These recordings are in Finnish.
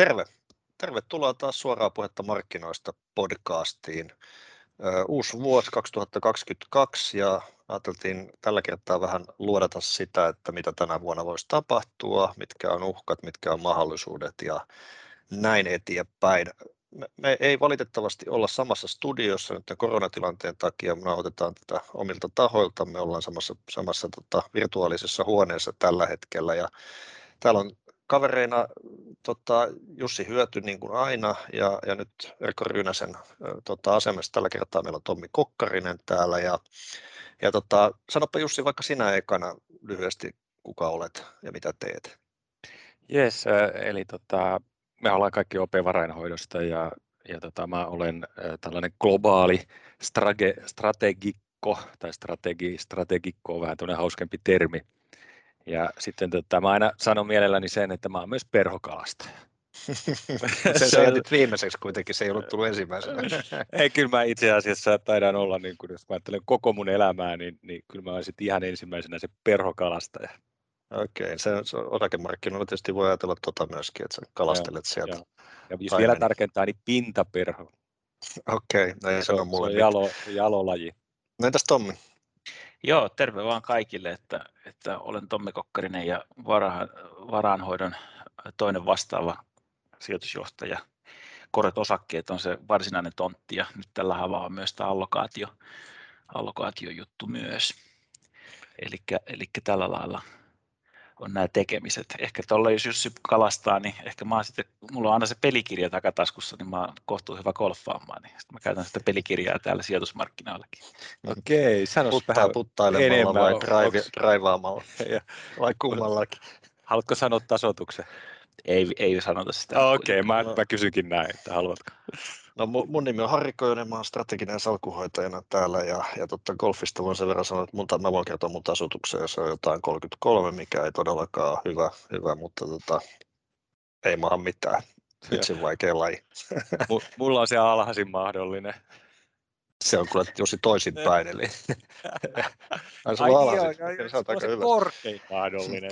Terve. Tervetuloa taas Suoraa puhetta markkinoista -podcastiin. Uusi vuosi 2022 ja ajateltiin tällä kertaa vähän luodata sitä, että mitä tänä vuonna voisi tapahtua, mitkä on uhkat, mitkä on mahdollisuudet ja näin eteenpäin. Me ei valitettavasti olla samassa studiossa nyt koronatilanteen takia, me otetaan tätä omilta tahoilta, me ollaan samassa virtuaalisessa huoneessa tällä hetkellä ja täällä on kavereina Jussi Hyöty niin kuin aina ja nyt Erko Ryynäsen asemassa tällä kertaa meillä on Tommi Kokkarinen täällä ja sanoppa Jussi vaikka sinä ekana lyhyesti kuka olet ja mitä teet. Yes, eli me ollaan kaikki OP-varainhoidosta ja mä olen tällainen globaali strategikko tai strategikko on vähän tämmöinen hauskempi termi. Ja sitten mä aina sanon mielelläni sen, että mä oon myös perhokalastaja. Se on nyt viimeiseksi kuitenkin, se ei ollut tullut ensimmäisenä. Ei, kyllä mä itse asiassa taidan olla, niin kun jos mä ajattelen koko mun elämää, niin kyllä mä oon sitten ihan ensimmäisenä se perhokalastaja. Okei, se osakemarkkinoilla tietysti voi ajatella myöskin, että sä kalastelet sieltä. Ja jos vielä tarkentaa, niin pintaperho. Okei, näin se on mulle. Se on jalolaji. No entäs Tommi? Joo, terve vaan kaikille, että olen Tommi Kokkarinen ja varaanhoidon toinen vastaava sijoitusjohtaja. Koret osakkeet on se varsinainen tontti ja nyt tällä havaa on myös tämä allokaatiojuttu myös. Eli tällä lailla on nämä tekemiset. Ehkä tuolla jos Jussi kalastaa, niin ehkä mä sitten, mulla on aina se pelikirja takataskussa, niin mä oon kohtuu hyvä golfaamaan, niin sitten mä käytän sitä pelikirjaa täällä sijoitusmarkkinoillakin. Okei, sanos vähän puttailemalla vai draivaamalla vai kummallakin. Haluatko sanoa tasoituksen? Ei sanota sitä. Okei, mä kysykin näin, että haluatko. No, mun nimi on Harri Kojoinen, mä oon strateginen salkuhoitajana täällä ja golfista voin sen verran sanoa, että mä voin kertoa mun tasoitukseen, se on jotain 33, mikä ei todellakaan ole hyvä, mutta ei maha mitään, vitsin vaikea laji. Mulla on se alhaisin mahdollinen. Se on kyllä jos toisinpäin, eli se on alhaisin, se on aika hyvä. Korkein mahdollinen.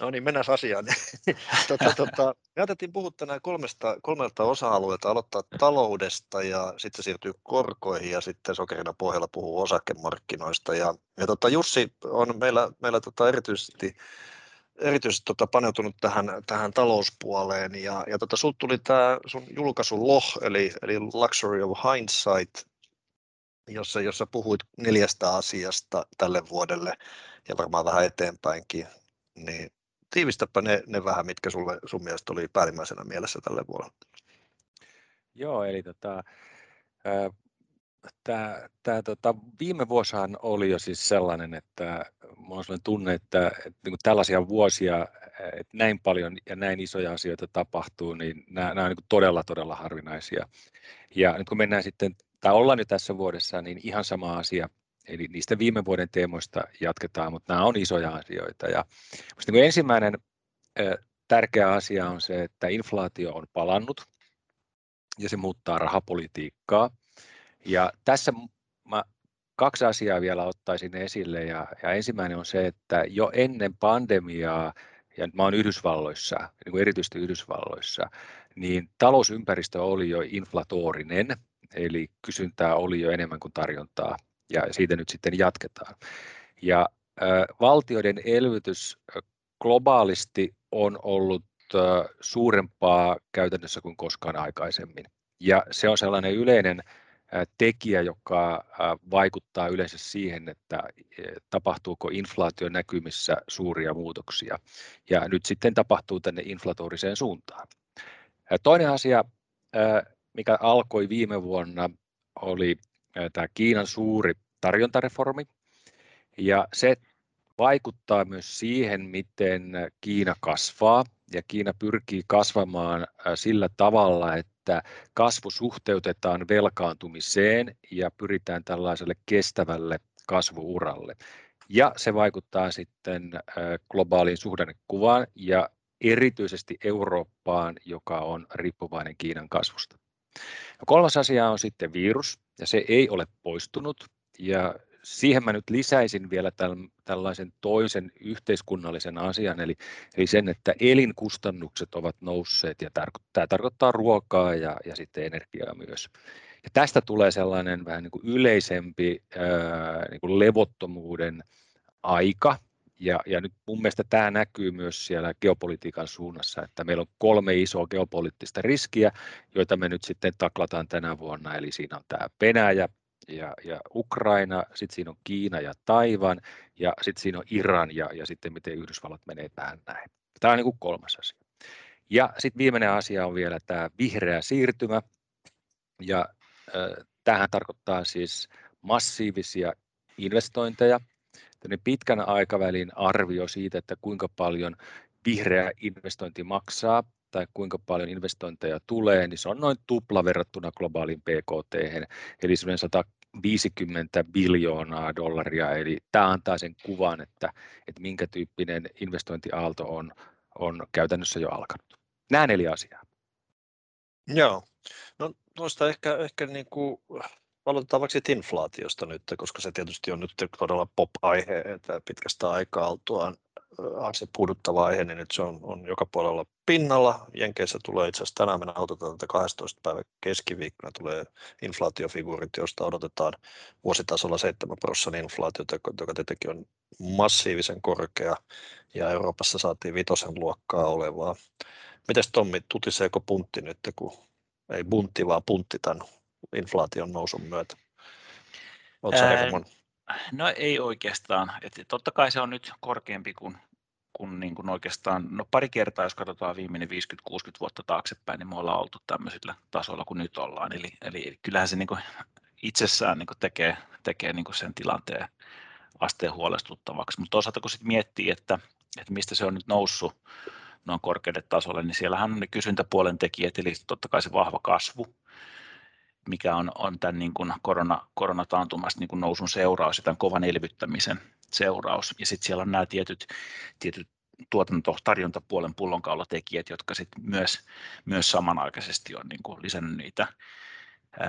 No niin, mennään asiaan. Me ajateltiin puhua tänään kolmelta osa-alueelta, aloittaa taloudesta ja sitten siirtyy korkoihin ja sitten sokerina pohjalla puhuu osakemarkkinoista. Ja Jussi on meillä erityisesti paneutunut tähän talouspuoleen ja sinulta tuli tämä sun julkaisu Loh, eli Luxury of Hindsight, jossa puhuit 4 asiasta tälle vuodelle ja varmaan vähän eteenpäinkin. Niin tiivistäpä ne vähän, mitkä sun mielestä oli päällimmäisenä mielessä tälle vuodelle. Joo, eli viime vuosihan oli jo siis sellainen, että minulla on sellainen tunne, että niin kuin tällaisia vuosia, että näin paljon ja näin isoja asioita tapahtuu, niin nämä on niin kuin todella harvinaisia. Ja nyt kun mennään sitten, tai ollaan nyt tässä vuodessa, niin ihan sama asia. Eli niistä viime vuoden teemoista jatketaan, mutta nämä on isoja asioita. Ja niin kuin ensimmäinen tärkeä asia on se, että inflaatio on palannut ja se muuttaa rahapolitiikkaa. Ja tässä mä 2 asiaa vielä ottaisin esille. Ja ensimmäinen on se, että jo ennen pandemiaa, ja nyt mä oon Yhdysvalloissa, niin kuin erityisesti Yhdysvalloissa, niin talousympäristö oli jo inflatorinen, eli kysyntää oli jo enemmän kuin tarjontaa. Ja siitä nyt sitten jatketaan. Ja valtioiden elvytys globaalisti on ollut suurempaa käytännössä kuin koskaan aikaisemmin. Ja se on sellainen yleinen tekijä, joka vaikuttaa yleensä siihen, että tapahtuuko inflaation näkymissä suuria muutoksia. Ja nyt sitten tapahtuu tänne inflatoriseen suuntaan. Toinen asia, mikä alkoi viime vuonna, oli tämä Kiinan suuri tarjontareformi, ja se vaikuttaa myös siihen, miten Kiina kasvaa, ja Kiina pyrkii kasvamaan sillä tavalla, että kasvu suhteutetaan velkaantumiseen ja pyritään tällaiselle kestävälle kasvuuralle. Ja se vaikuttaa sitten globaaliin suhdannekuvaan ja erityisesti Eurooppaan, joka on riippuvainen Kiinan kasvusta. 3. asia on sitten virus, ja se ei ole poistunut, ja siihen mä nyt lisäisin vielä tällaisen toisen yhteiskunnallisen asian, eli sen, että elinkustannukset ovat nousseet, ja tämä tarkoittaa ruokaa ja sitten energiaa myös. Ja tästä tulee sellainen vähän niin kuin yleisempi niin kuin levottomuuden aika, ja nyt mun mielestä tämä näkyy myös siellä geopolitiikan suunnassa, että meillä on kolme isoa geopoliittista riskiä, joita me nyt sitten taklataan tänä vuonna, eli siinä on tämä Venäjä, ja Ukraina, sitten siinä on Kiina ja Taiwan, ja sitten siinä on Iran, ja sitten miten Yhdysvallat menee tähän näin. Tämä on niin kuin kolmas asia. Ja sitten viimeinen asia on vielä tämä vihreä siirtymä, ja tämähän tarkoittaa siis massiivisia investointeja. Tällainen pitkän aikavälin arvio siitä, että kuinka paljon vihreä investointi maksaa, tai kuinka paljon investointeja tulee, niin se on noin tupla verrattuna globaaliin BKT, eli semmoinen 150 biljoonaa dollaria, eli tämä antaa sen kuvan, että minkä tyyppinen investointiaalto on käytännössä jo alkanut. Nämä 4 asiaa. Joo, no tuosta ehkä niin kuin aloitetaan vaikka siitä inflaatiosta nyt, koska se tietysti on nyt todella pop-aihe, että pitkästä aikaa altuaan on se puuduttava aihe, niin nyt se on joka puolella pinnalla. Jenkeissä tulee itse asiassa tänään, me nautetaan tätä 12 päivä keskiviikkona, tulee inflaatiofiguurit, joista odotetaan vuositasolla 7% inflaatiota, joka tietenkin on massiivisen korkea, ja Euroopassa saatiin 5 luokkaa olevaa. Mites Tommi, tutiseeko puntti nyt, kun ei buntti, vaan puntti tämän inflaation nousun myötä? Oletko No ei oikeastaan. Että totta kai se on nyt korkeampi kuin, niin kuin oikeastaan, no pari kertaa, jos katsotaan viimeinen 50-60 vuotta taaksepäin, niin me ollaan oltu tämmöisillä tasoilla kuin nyt ollaan. Eli kyllähän se niin kuin itsessään niin kuin tekee niin kuin sen tilanteen asteen huolestuttavaksi. Mutta toisaalta kun sitten miettii, että mistä se on nyt noussut noin korkealle tasolle, niin siellähän on ne kysyntäpuolen tekijät, eli totta kai se vahva kasvu, mikä on tämän niin kuin koronataantumasta niin kuin nousun seuraus ja tämän kovan elvyttämisen seuraus. Ja sitten siellä on nämä tietyt tuotanto-tarjontapuolen pullonkaulatekijät, jotka sitten myös samanaikaisesti on niin kuin lisännyt niitä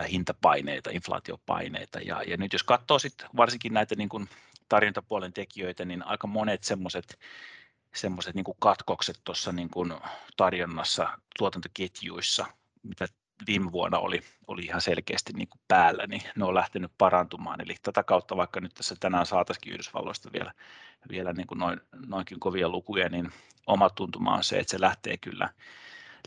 hintapaineita, inflaatiopaineita. Ja nyt jos katsoo sit varsinkin näitä niin kuin tarjontapuolen tekijöitä, niin aika monet semmoiset niin kuin katkokset tuossa niin kuin tarjonnassa, tuotantoketjuissa, mitä viime vuonna oli ihan selkeästi niin kuin päällä, niin ne on lähtenyt parantumaan. Eli tätä kautta, vaikka nyt tässä tänään saataisiin Yhdysvalloista vielä niin kuin noinkin kovia lukuja, niin oma tuntuma on se, että se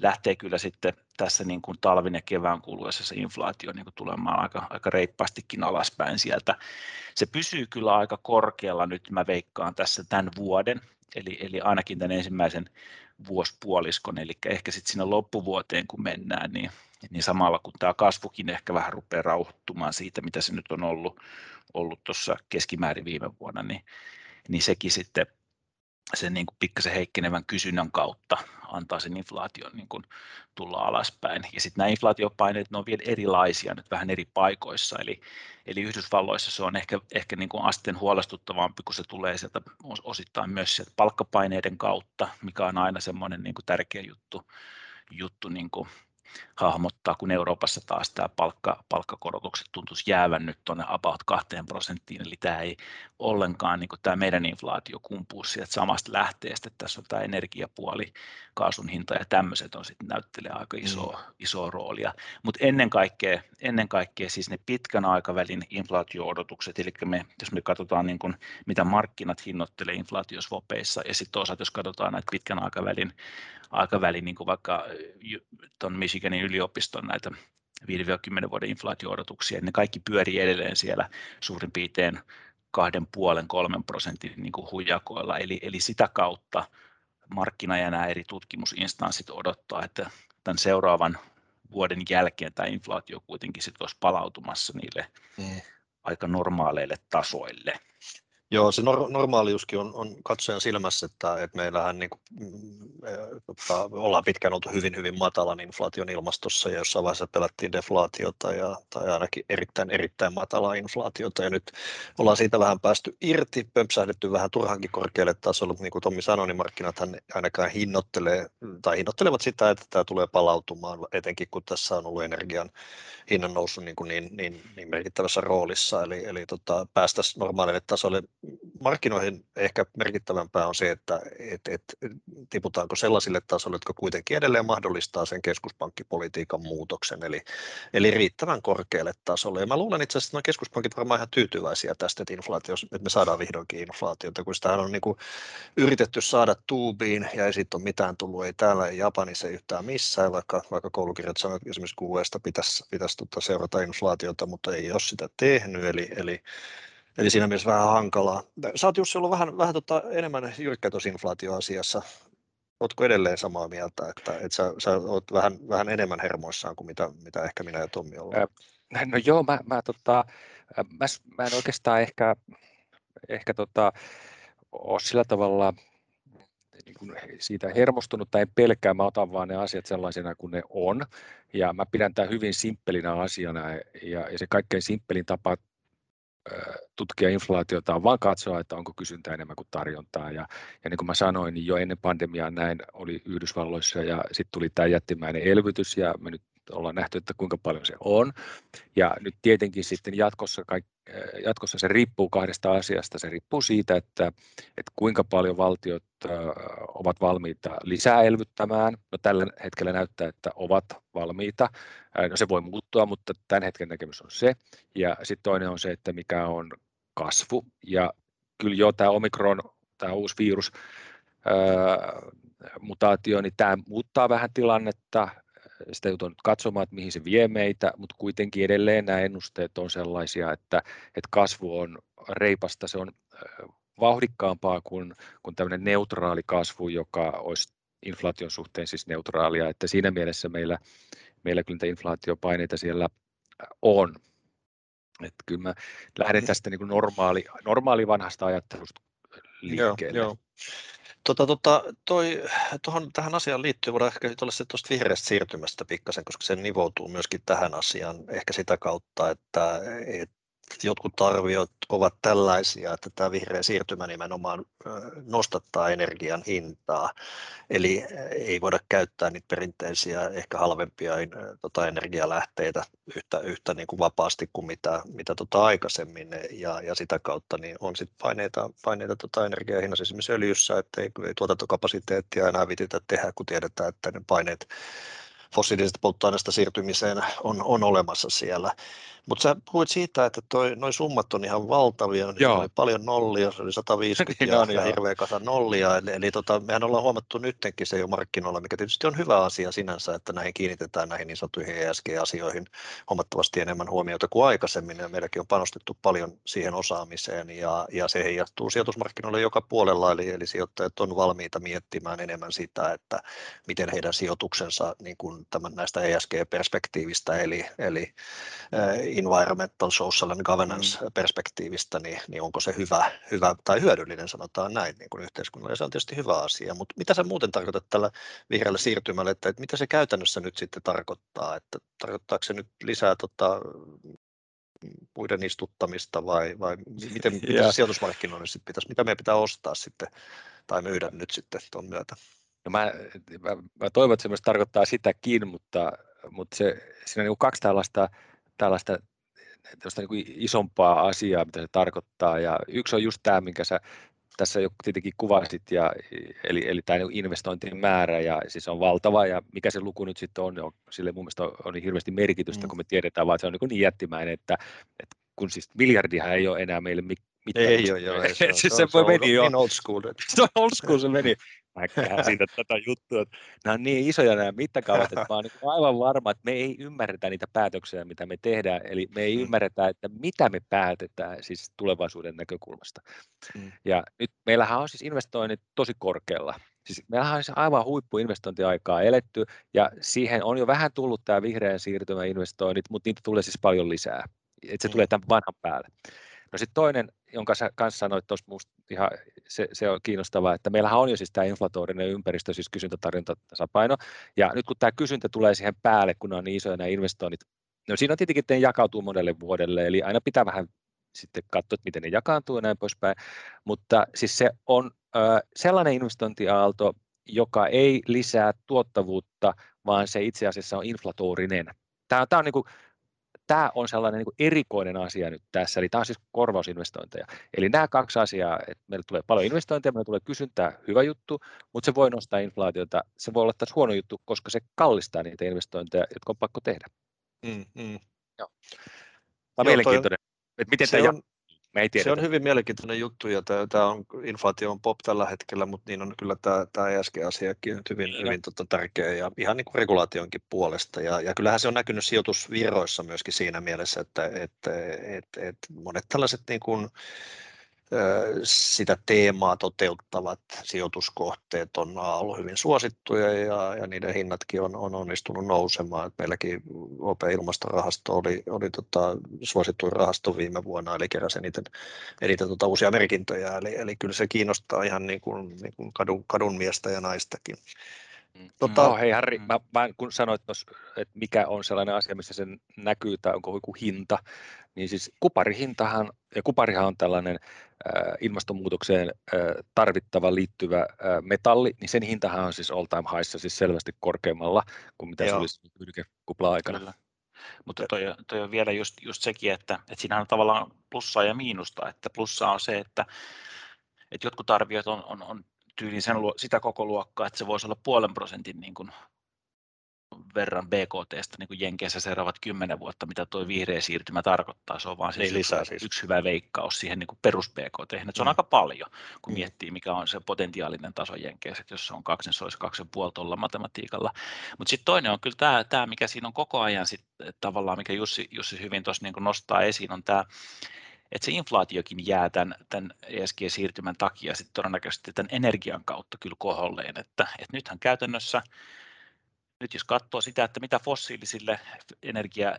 lähtee kyllä sitten tässä niin kuin talvin ja kevään kuluessa se inflaatio niin kuin tulemaan aika reippaastikin alaspäin sieltä. Se pysyy kyllä aika korkealla nyt, mä veikkaan tässä tämän vuoden, eli ainakin tämän ensimmäisen vuospuoliskon, eli ehkä sitten siinä loppuvuoteen kun mennään, niin samalla kun tämä kasvukin ehkä vähän rupeaa rauhoittumaan siitä, mitä se nyt on ollut tuossa keskimäärin viime vuonna, niin sekin sitten sen niin kuin pikkasen heikkenevän kysynnän kautta antaa sen inflaation niin kuin tulla alaspäin. Ja sitten nämä inflaatiopaineet, ne on vielä erilaisia nyt vähän eri paikoissa, eli Yhdysvalloissa se on ehkä niin kuin asteen huolestuttavampi, kun se tulee sieltä osittain myös sieltä palkkapaineiden kautta, mikä on aina semmoinen niin kuin tärkeä juttu niin kuin hahmottaa, kun Euroopassa taas tämä palkkakorotukset tuntuisi jäävän nyt tuonne about 2%, eli tämä ei ollenkaan, niin kuin tämä meidän inflaatio kumpuu sieltä samasta lähteestä, tässä on tämä energiapuoli, kaasun hinta ja tämmöiset on sitten näyttelee aika isoa roolia, mutta ennen kaikkea siis ne pitkän aikavälin inflaatio-odotukset, eli jos me katsotaan niin kuin, mitä markkinat hinnoittelee inflaatiosvopeissa, ja sitten toisaalta jos katsotaan näitä pitkän aikavälin niin kuin vaikka tuon Michiganin yliopiston näitä 5-10 vuoden inflaatio-odotuksia, niin ne kaikki pyörii edelleen siellä suurin piirtein 2,5-3% niin kuin huijakoilla, eli sitä kautta markkina ja nämä eri tutkimusinstanssit odottaa, että tämän seuraavan vuoden jälkeen tämä inflaatio kuitenkin sitten olisi palautumassa niille aika normaaleille tasoille. Joo, se normaaliuskin on katsojan silmässä, että meillähän niin kuin, ollaan pitkään oltu hyvin matalan inflaation ilmastossa ja jossain vaiheessa pelättiin deflaatiota ja, tai ainakin erittäin matalaa inflaatiota ja nyt ollaan siitä vähän päästy irti, pömpsähdetty vähän turhankin korkealle tasolle, mutta niin kuin Tommi sanoi, niin markkinathan ainakaan hinnoittelevat sitä, että tämä tulee palautumaan, etenkin kun tässä on ollut energian hinnan nousu niin merkittävässä roolissa, eli päästäisiin normaalille tasolle. Markkinoihin ehkä merkittävämpää on se, että tiputaanko sellaisille tasoille, jotka kuitenkin edelleen mahdollistaa sen keskuspankkipolitiikan muutoksen, eli riittävän korkealle tasolle. Ja mä luulen itse asiassa, että keskuspankit varmaan ihan tyytyväisiä tästä, että me saadaan vihdoinkin inflaatiota, kun sitähän on niin kuin yritetty saada tuubiin ja ei siitä ole mitään tullut, ei täällä, ei Japanissa, ei yhtään missään, vaikka koulukirjat sanoo, että esimerkiksi QE:sta pitäisi seurata inflaatiota, mutta ei ole sitä tehnyt, eli siinä mielessä vähän hankalaa. Sä oot Jussi ollut vähän enemmän jyrkkä tuossa inflaatioasiassa. Ootko edelleen samaa mieltä, että sä oot vähän enemmän hermoissaan kuin mitä ehkä minä ja Tommi ollaan? No joo, mä en oikeastaan ehkä ole sillä tavalla niin kuin siitä hermostunut tai en pelkää, mä otan vaan ne asiat sellaisena kuin ne on. Ja mä pidän tämän hyvin simppelinä asiana ja se kaikkein simppelin tapa tutkia inflaatiota on vaan katsoa, että onko kysyntää enemmän kuin tarjontaa. Ja niin kuin mä sanoin, niin jo ennen pandemiaa näin oli Yhdysvalloissa ja sitten tuli tämä jättimäinen elvytys ja me nyt ollaan nähty, että kuinka paljon se on. Ja nyt tietenkin sitten jatkossa se riippuu kahdesta asiasta. Se riippuu siitä, että kuinka paljon valtiot ovat valmiita lisää elvyttämään. No, tällä hetkellä näyttää, että ovat valmiita. No, se voi muuttua, mutta tämän hetken näkemys on se. Ja sitten toinen on se, että mikä on kasvu. Ja kyllä jo tämä Omikron, tämä uusi virus, mutaatio, niin tämä muuttaa vähän tilannetta. Sitä joutuu nyt katsomaan, että mihin se vie meitä, mutta kuitenkin edelleen nämä ennusteet on sellaisia, että kasvu on reipasta, se on vauhdikkaampaa kuin tämmöinen neutraali kasvu, joka olisi inflaation suhteen siis neutraalia, että siinä mielessä meillä kyllä niitä inflaatiopaineita siellä on. Että kyllä mä lähden tästä niin kuin normaali vanhasta ajattelusta liikkeelle. Joo. Tähän asiaan liittyy, voidaan ehkä olla se tuosta vihreästä siirtymästä pikkasen, koska se nivoutuu myöskin tähän asiaan, ehkä sitä kautta, että jotkut arviot ovat tällaisia, että tämä vihreä siirtymä nimenomaan nostattaa energian hintaa, eli ei voida käyttää niitä perinteisiä, ehkä halvempia energialähteitä yhtä niin kuin vapaasti kuin mitä aikaisemmin, ja sitä kautta niin on sitten paineita energian hinnassa esimerkiksi öljyssä, että ei tuotantokapasiteettia enää vititä tehdä, kun tiedetään, että ne paineet fossiilisesta polttoaineesta siirtymiseen on olemassa siellä. Mutta sä puhuit siitä, että nuo summat on ihan valtavia, niin oli paljon nollia, se oli 150 ja hirveä kasa nollia, eli mehän ollaan huomattu nyttenkin se jo markkinoilla, mikä tietysti on hyvä asia sinänsä, että näihin kiinnitetään näihin niin sanottuihin ESG-asioihin huomattavasti enemmän huomiota kuin aikaisemmin, ja meilläkin on panostettu paljon siihen osaamiseen, ja se heijastuu sijoitusmarkkinoille joka puolella, eli sijoittajat on valmiita miettimään enemmän sitä, että miten heidän sijoituksensa niin kuin näistä ESG-perspektiivistä, eli environmental, social and governance-perspektiivistä, niin onko se hyvä tai hyödyllinen, sanotaan näin, niin kuin yhteiskunnalle. Se on tietysti hyvä asia, mutta mitä sä muuten tarkoitat tällä vihreällä siirtymällä, että mitä se käytännössä nyt sitten tarkoittaa, että tarkoittaako se nyt lisää puiden istuttamista vai miten sijoitusmarkkinoille sitten pitäisi, mitä meidän pitää ostaa sitten tai myydä nyt sitten tuon myötä? No mä toivon, että se myös tarkoittaa sitäkin, mutta siinä on niin kaksi tällaista niin isompaa asiaa, mitä se tarkoittaa. Ja yksi on just tämä, minkä sä tässä jo tietenkin kuvasit, eli tämä investointien määrä, ja siis on valtava, ja mikä se luku nyt sitten on sille mun mielestä on niin hirveästi merkitystä, kun me tiedetään, vaan se on niin jättimäinen, että kun siis miljardihan ei ole enää meille mitään. Ei ole. Se on old school. Mäkkähän siitä tätä juttua. Nämä on niin isoja nämä mittakaavat, että mä oon aivan varma, että me ei ymmärretä niitä päätöksiä, mitä me tehdään. Eli me ei ymmärretä, että mitä me päätetään siis tulevaisuuden näkökulmasta. Ja nyt meillähän on siis investoinnit tosi korkealla. Siis meillähän on siis aivan huippuinvestointiaikaa eletty, ja siihen on jo vähän tullut tämä vihreän siirtymän investoinnit, mutta niitä tulee siis paljon lisää. Et se tulee tämän vanhan päälle. No sitten toinen, jonka sä kanssa sanoit tuossa musta ihan, se on kiinnostavaa, että meillähän on jo siis tämä inflatorinen ympäristö, siis kysyntätarjonta tasapaino, ja nyt kun tämä kysyntä tulee siihen päälle, kun on niin isoja nämä investoinnit, no siinä on tietenkin, että ne jakautuu monelle vuodelle, eli aina pitää vähän sitten katsoa, että miten ne jakaantuu ja näin poispäin, mutta siis se on sellainen investointiaalto, joka ei lisää tuottavuutta, vaan se itse asiassa on inflatorinen. Tämä on sellainen niin kuin erikoinen asia nyt tässä, eli tämä on siis korvausinvestointeja. Eli nämä kaksi asiaa, että meillä tulee paljon investointeja, meillä tulee kysyntää, hyvä juttu, mutta se voi nostaa inflaatiota. Se voi olla taas huono juttu, koska se kallistaa niitä investointeja, jotka on pakko tehdä. Joo. Tämä on mielenkiintoinen. Miten se on hyvin mielenkiintoinen juttu, ja tämä on, inflaatio on pop tällä hetkellä, mutta niin on kyllä tämä ESG-asiakin hyvin tärkeä, ja ihan niin kuin regulaationkin puolesta. Ja kyllähän se on näkynyt sijoitusvirroissa myöskin siinä mielessä, että monet tällaiset niin kuin sitä teemaa toteuttavat sijoituskohteet on ollut hyvin suosittuja, ja niiden hinnatkin on onnistunut nousemaan. Et meilläkin OP-ilmastorahasto oli suosittuin rahasto viime vuonna, eli keräsi eniten uusia merkintöjä. Eli kyllä se kiinnostaa ihan niin kuin kadun miestä ja naistakin. Hei Harri, mä kun sanoit tuossa, että mikä on sellainen asia, missä sen näkyy tai onko joku hinta, niin siis kuparihan on tällainen ilmastonmuutokseen tarvittava liittyvä metalli, niin sen hintahan on siis all time highissa, siis selvästi korkeammalla kuin mitä se olisi kupla-aikana. Kyllä. Mutta toi on vielä just sekin, että siinähän on tavallaan plussaa ja miinusta, että plussaa on se, että jotkut arviot on tyyliin sitä koko luokkaa, että se voisi olla 0,5% niin kuin verran BKT:stä niin kuin Jenkeissä seuraavat 10 vuotta, mitä tuo vihreä siirtymä tarkoittaa. Se on vaan siis yksi hyvä veikkaus siihen niin kuin perus BKT:hen. Se on aika paljon, kun miettii, mikä on se potentiaalinen taso Jenkeissä. Jos se on 2, niin se olisi 2,5 tuolla matematiikalla. Mutta sitten toinen on kyllä tämä, mikä siinä on koko ajan, sit, tavallaan, mikä Jussi hyvin tuossa niin kuin nostaa esiin, on tämä, että se inflaatiokin jää tämän ESG-siirtymän takia sitten todennäköisesti tämän energian kautta kyllä koholleen. Että nythän käytännössä, nyt jos katsoo sitä, että mitä fossiilisille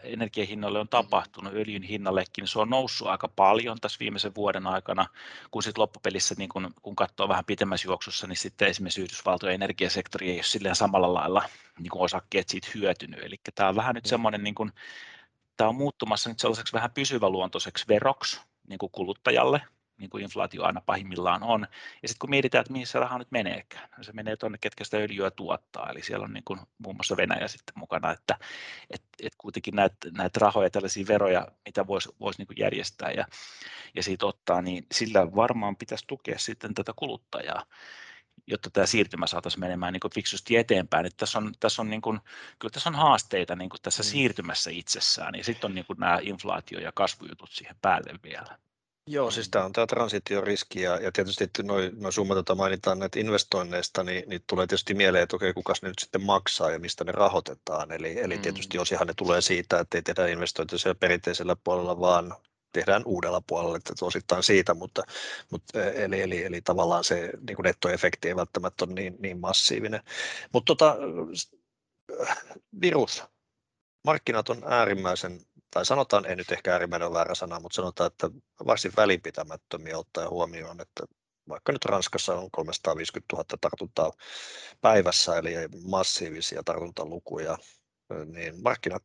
energiahinnoille on tapahtunut, öljyn hinnallekin, niin se on noussut aika paljon tässä viimeisen vuoden aikana, kun sitten loppupelissä, niin kun katsoo vähän pitemmässä juoksussa, niin sitten esimerkiksi Yhdysvaltojen energiasektori ei ole silleen samalla lailla niin kuin osakkeet siitä hyötynyt. Eli tämä on vähän nyt semmoinen, niin kuin, tämä on muuttumassa nyt sellaiseksi vähän pysyväluontoiseksi veroksi niin kuin kuluttajalle, niin kuin inflaatio aina pahimmillaan on. Ja sitten kun mietitään, että mihin se raha nyt meneekään, niin se menee tuonne, ketkä sitä öljyä tuottaa. Eli siellä on niin kuin muun muassa Venäjä sitten mukana, että kuitenkin näitä rahoja, tällaisia veroja, mitä voisi niin kuin järjestää ja siitä ottaa, niin sillä varmaan pitäisi tukea sitten tätä kuluttajaa, jotta tämä siirtymä saataisiin menemään niin kuin fiksusti eteenpäin. Että tässä on niin kuin, kyllä tässä on haasteita niin kuin tässä siirtymässä itsessään, ja sitten on niin kuin nämä inflaatio- ja kasvujutut siihen päälle vielä. Joo, siis tämä on tämä transitioriski, ja tietysti nuo summat, joita mainitaan näitä investoinneista, niin tulee tietysti mieleen, että okei, kukas ne nyt sitten maksaa ja mistä ne rahoitetaan. Eli tietysti osinhan ne tulee siitä, että ei tehdä investointeja siellä perinteisellä puolella, vaan tehdään uudella puolella, että osittain siitä, mutta eli tavallaan se niin kuin nettoefekti ei välttämättä ole niin massiivinen. Mutta virus, markkinat on äärimmäisen, tai sanotaan, ei nyt ehkä äärimmäinen ole väärä sana, mutta sanotaan, että varsin välinpitämättömiä ottaa huomioon, että vaikka nyt Ranskassa on 350 000 tartuntaa päivässä, eli massiivisia tartuntalukuja, niin markkinat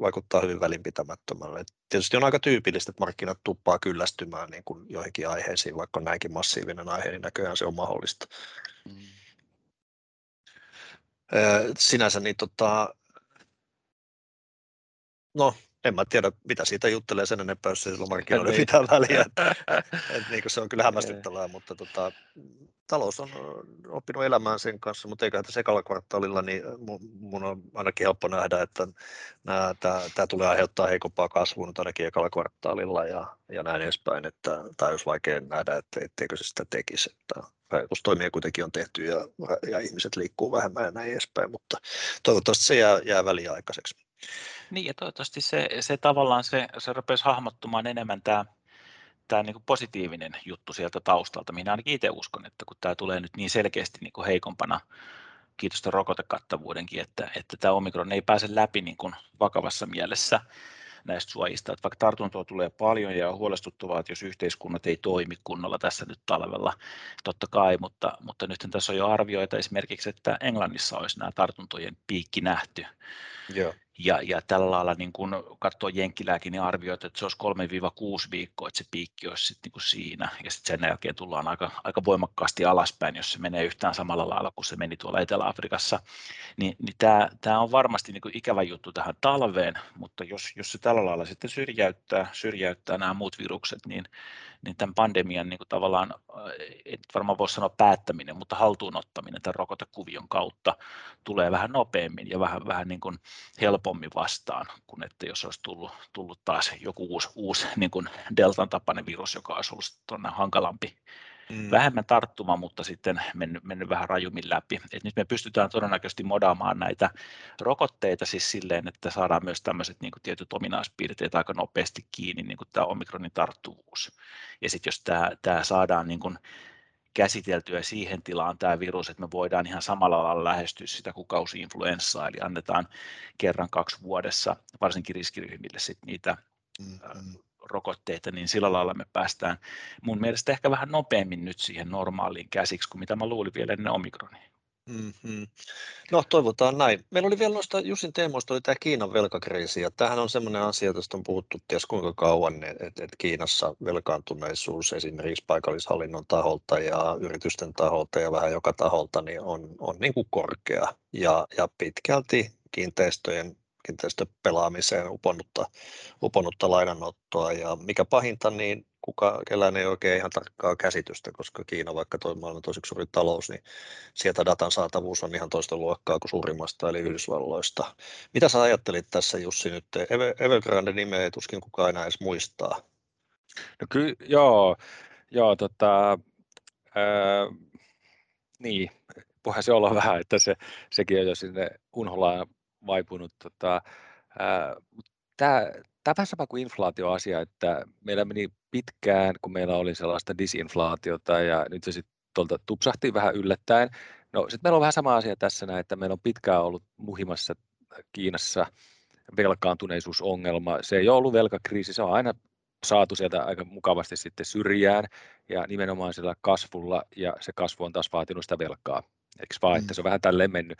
vaikuttaa hyvin välinpitämättömälle. Tietysti on aika tyypillistä, että markkinat tuppaa kyllästymään niin kuin joihinkin aiheisiin, vaikka on näinkin massiivinen aihe, niin näköjään se on mahdollista. Sinänsä niin en mä tiedä, mitä siitä juttelee sen enempää, jos ei sillä markkinoilla mitään väliä. Niin se on kyllä hämmästyttävää, mutta talous on oppinut elämään sen kanssa, mutta eiköhän tässä ekalla kvartaalilla, niin mun on ainakin helppo nähdä, että tämä tulee aiheuttaa heikompaa kasvua nyt ainakin ekalla kvartaalilla ja näin edespäin, että tämä olisi vaikea nähdä, että etteikö se sitä tekisi. Rajoitustoimia kuitenkin on tehty ja ihmiset liikkuu vähemmän ja näin edespäin, mutta toivottavasti se jää väliaikaiseksi. Niin, ja toivottavasti se tavallaan se rupesi hahmottumaan enemmän tämä niin kuin positiivinen juttu sieltä taustalta, mihin ainakin itse uskon, että kun tämä tulee nyt niin selkeästi niin kuin heikompana, kiitos tämän rokotekattavuudenkin, että tämä Omikron ei pääse läpi niin kuin vakavassa mielessä näistä suojista, että vaikka tartuntoa tulee paljon ja on huolestuttavaa, että jos yhteiskunnat ei toimi kunnolla tässä nyt talvella, totta kai, mutta nyt tässä on jo arvioita esimerkiksi, että Englannissa olisi nämä tartuntojen piikki nähty. Joo. Ja tällä lailla niin kun katsoo jenkkilääkin, niin arvioita, että se olisi 3-6 viikkoa, että se piikki olisi sit niin kuin siinä. Ja sitten sen jälkeen tullaan aika voimakkaasti alaspäin, jos se menee yhtään samalla lailla kuin se meni tuolla Etelä-Afrikassa. Niin tämä on varmasti niin kuin ikävä juttu tähän talveen, mutta jos se tällä lailla sitten syrjäyttää nämä muut virukset, niin tämän pandemian niin kuin tavallaan, et varmaan voi sanoa päättäminen, mutta haltuunottaminen tämän rokotekuvion kautta tulee vähän nopeammin ja vähän niin kuin helpommin vastaan, kuin että jos olisi tullut taas joku uusi niin kuin Deltan tapainen virus, joka olisi ollut hankalampi, vähemmän tarttuma, mutta sitten mennyt vähän rajummin läpi. Et nyt me pystytään todennäköisesti modaamaan näitä rokotteita siis silleen, että saadaan myös tämmöiset niin kuin tietyt ominaispiirteet aika nopeasti kiinni, niin kuin tämä Omikronin tarttuvuus. Ja sitten jos tämä saadaan niin kuin käsiteltyä siihen tilaan tämä virus, että me voidaan ihan samalla lailla lähestyä sitä kuin kausi-influenssaa, eli annetaan kerran 2 vuodessa varsinkin riskiryhmille sit niitä rokotteita, niin sillä lailla me päästään mun mielestä ehkä vähän nopeammin nyt siihen normaaliin käsiksi kuin mitä mä luulin vielä ennen Omikronia. Mm-hmm. No toivotaan näin. Meillä oli vielä noista Jussin teemoista oli tämä Kiinan velkakriisi, ja tämähän on semmoinen asia, josta on puhuttu ties kuinka kauan, että Kiinassa velkaantuneisuus esimerkiksi paikallishallinnon taholta ja yritysten taholta ja vähän joka taholta niin on niin kuin korkea ja pitkälti kiinteistöpelaamiseen uponnutta lainanottoa, ja mikä pahinta, niin kellään ei oikein ihan tarkkaa käsitystä, koska Kiina, vaikka maailman toiseksi suuri talous, niin sieltä datan saatavuus on ihan toista luokkaa kuin suurimmasta, eli Yhdysvalloista. Mitä sä ajattelit tässä, Jussi, nyt? Evergrande nimeä ei tuskin kukaan enää edes muistaa. No kyllä, joo niin, voihan se olla vähän, että sekin on jo sinne unholaan vaipunut. Tämä vähän sama kuin inflaatioasia, että meillä meni pitkään, kun meillä oli sellaista disinflaatiota, ja nyt se sitten tuolta tupsahti vähän yllättäen. No sitten meillä on vähän sama asia tässä näin, että meillä on pitkään ollut muhimassa Kiinassa velkaantuneisuusongelma. Se ei ole ollut velkakriisi, se on aina saatu sieltä aika mukavasti sitten syrjään ja nimenomaan sillä kasvulla, ja se kasvu on taas vaatinut sitä velkaa. Eikö vaan, että se on vähän tälleen mennyt.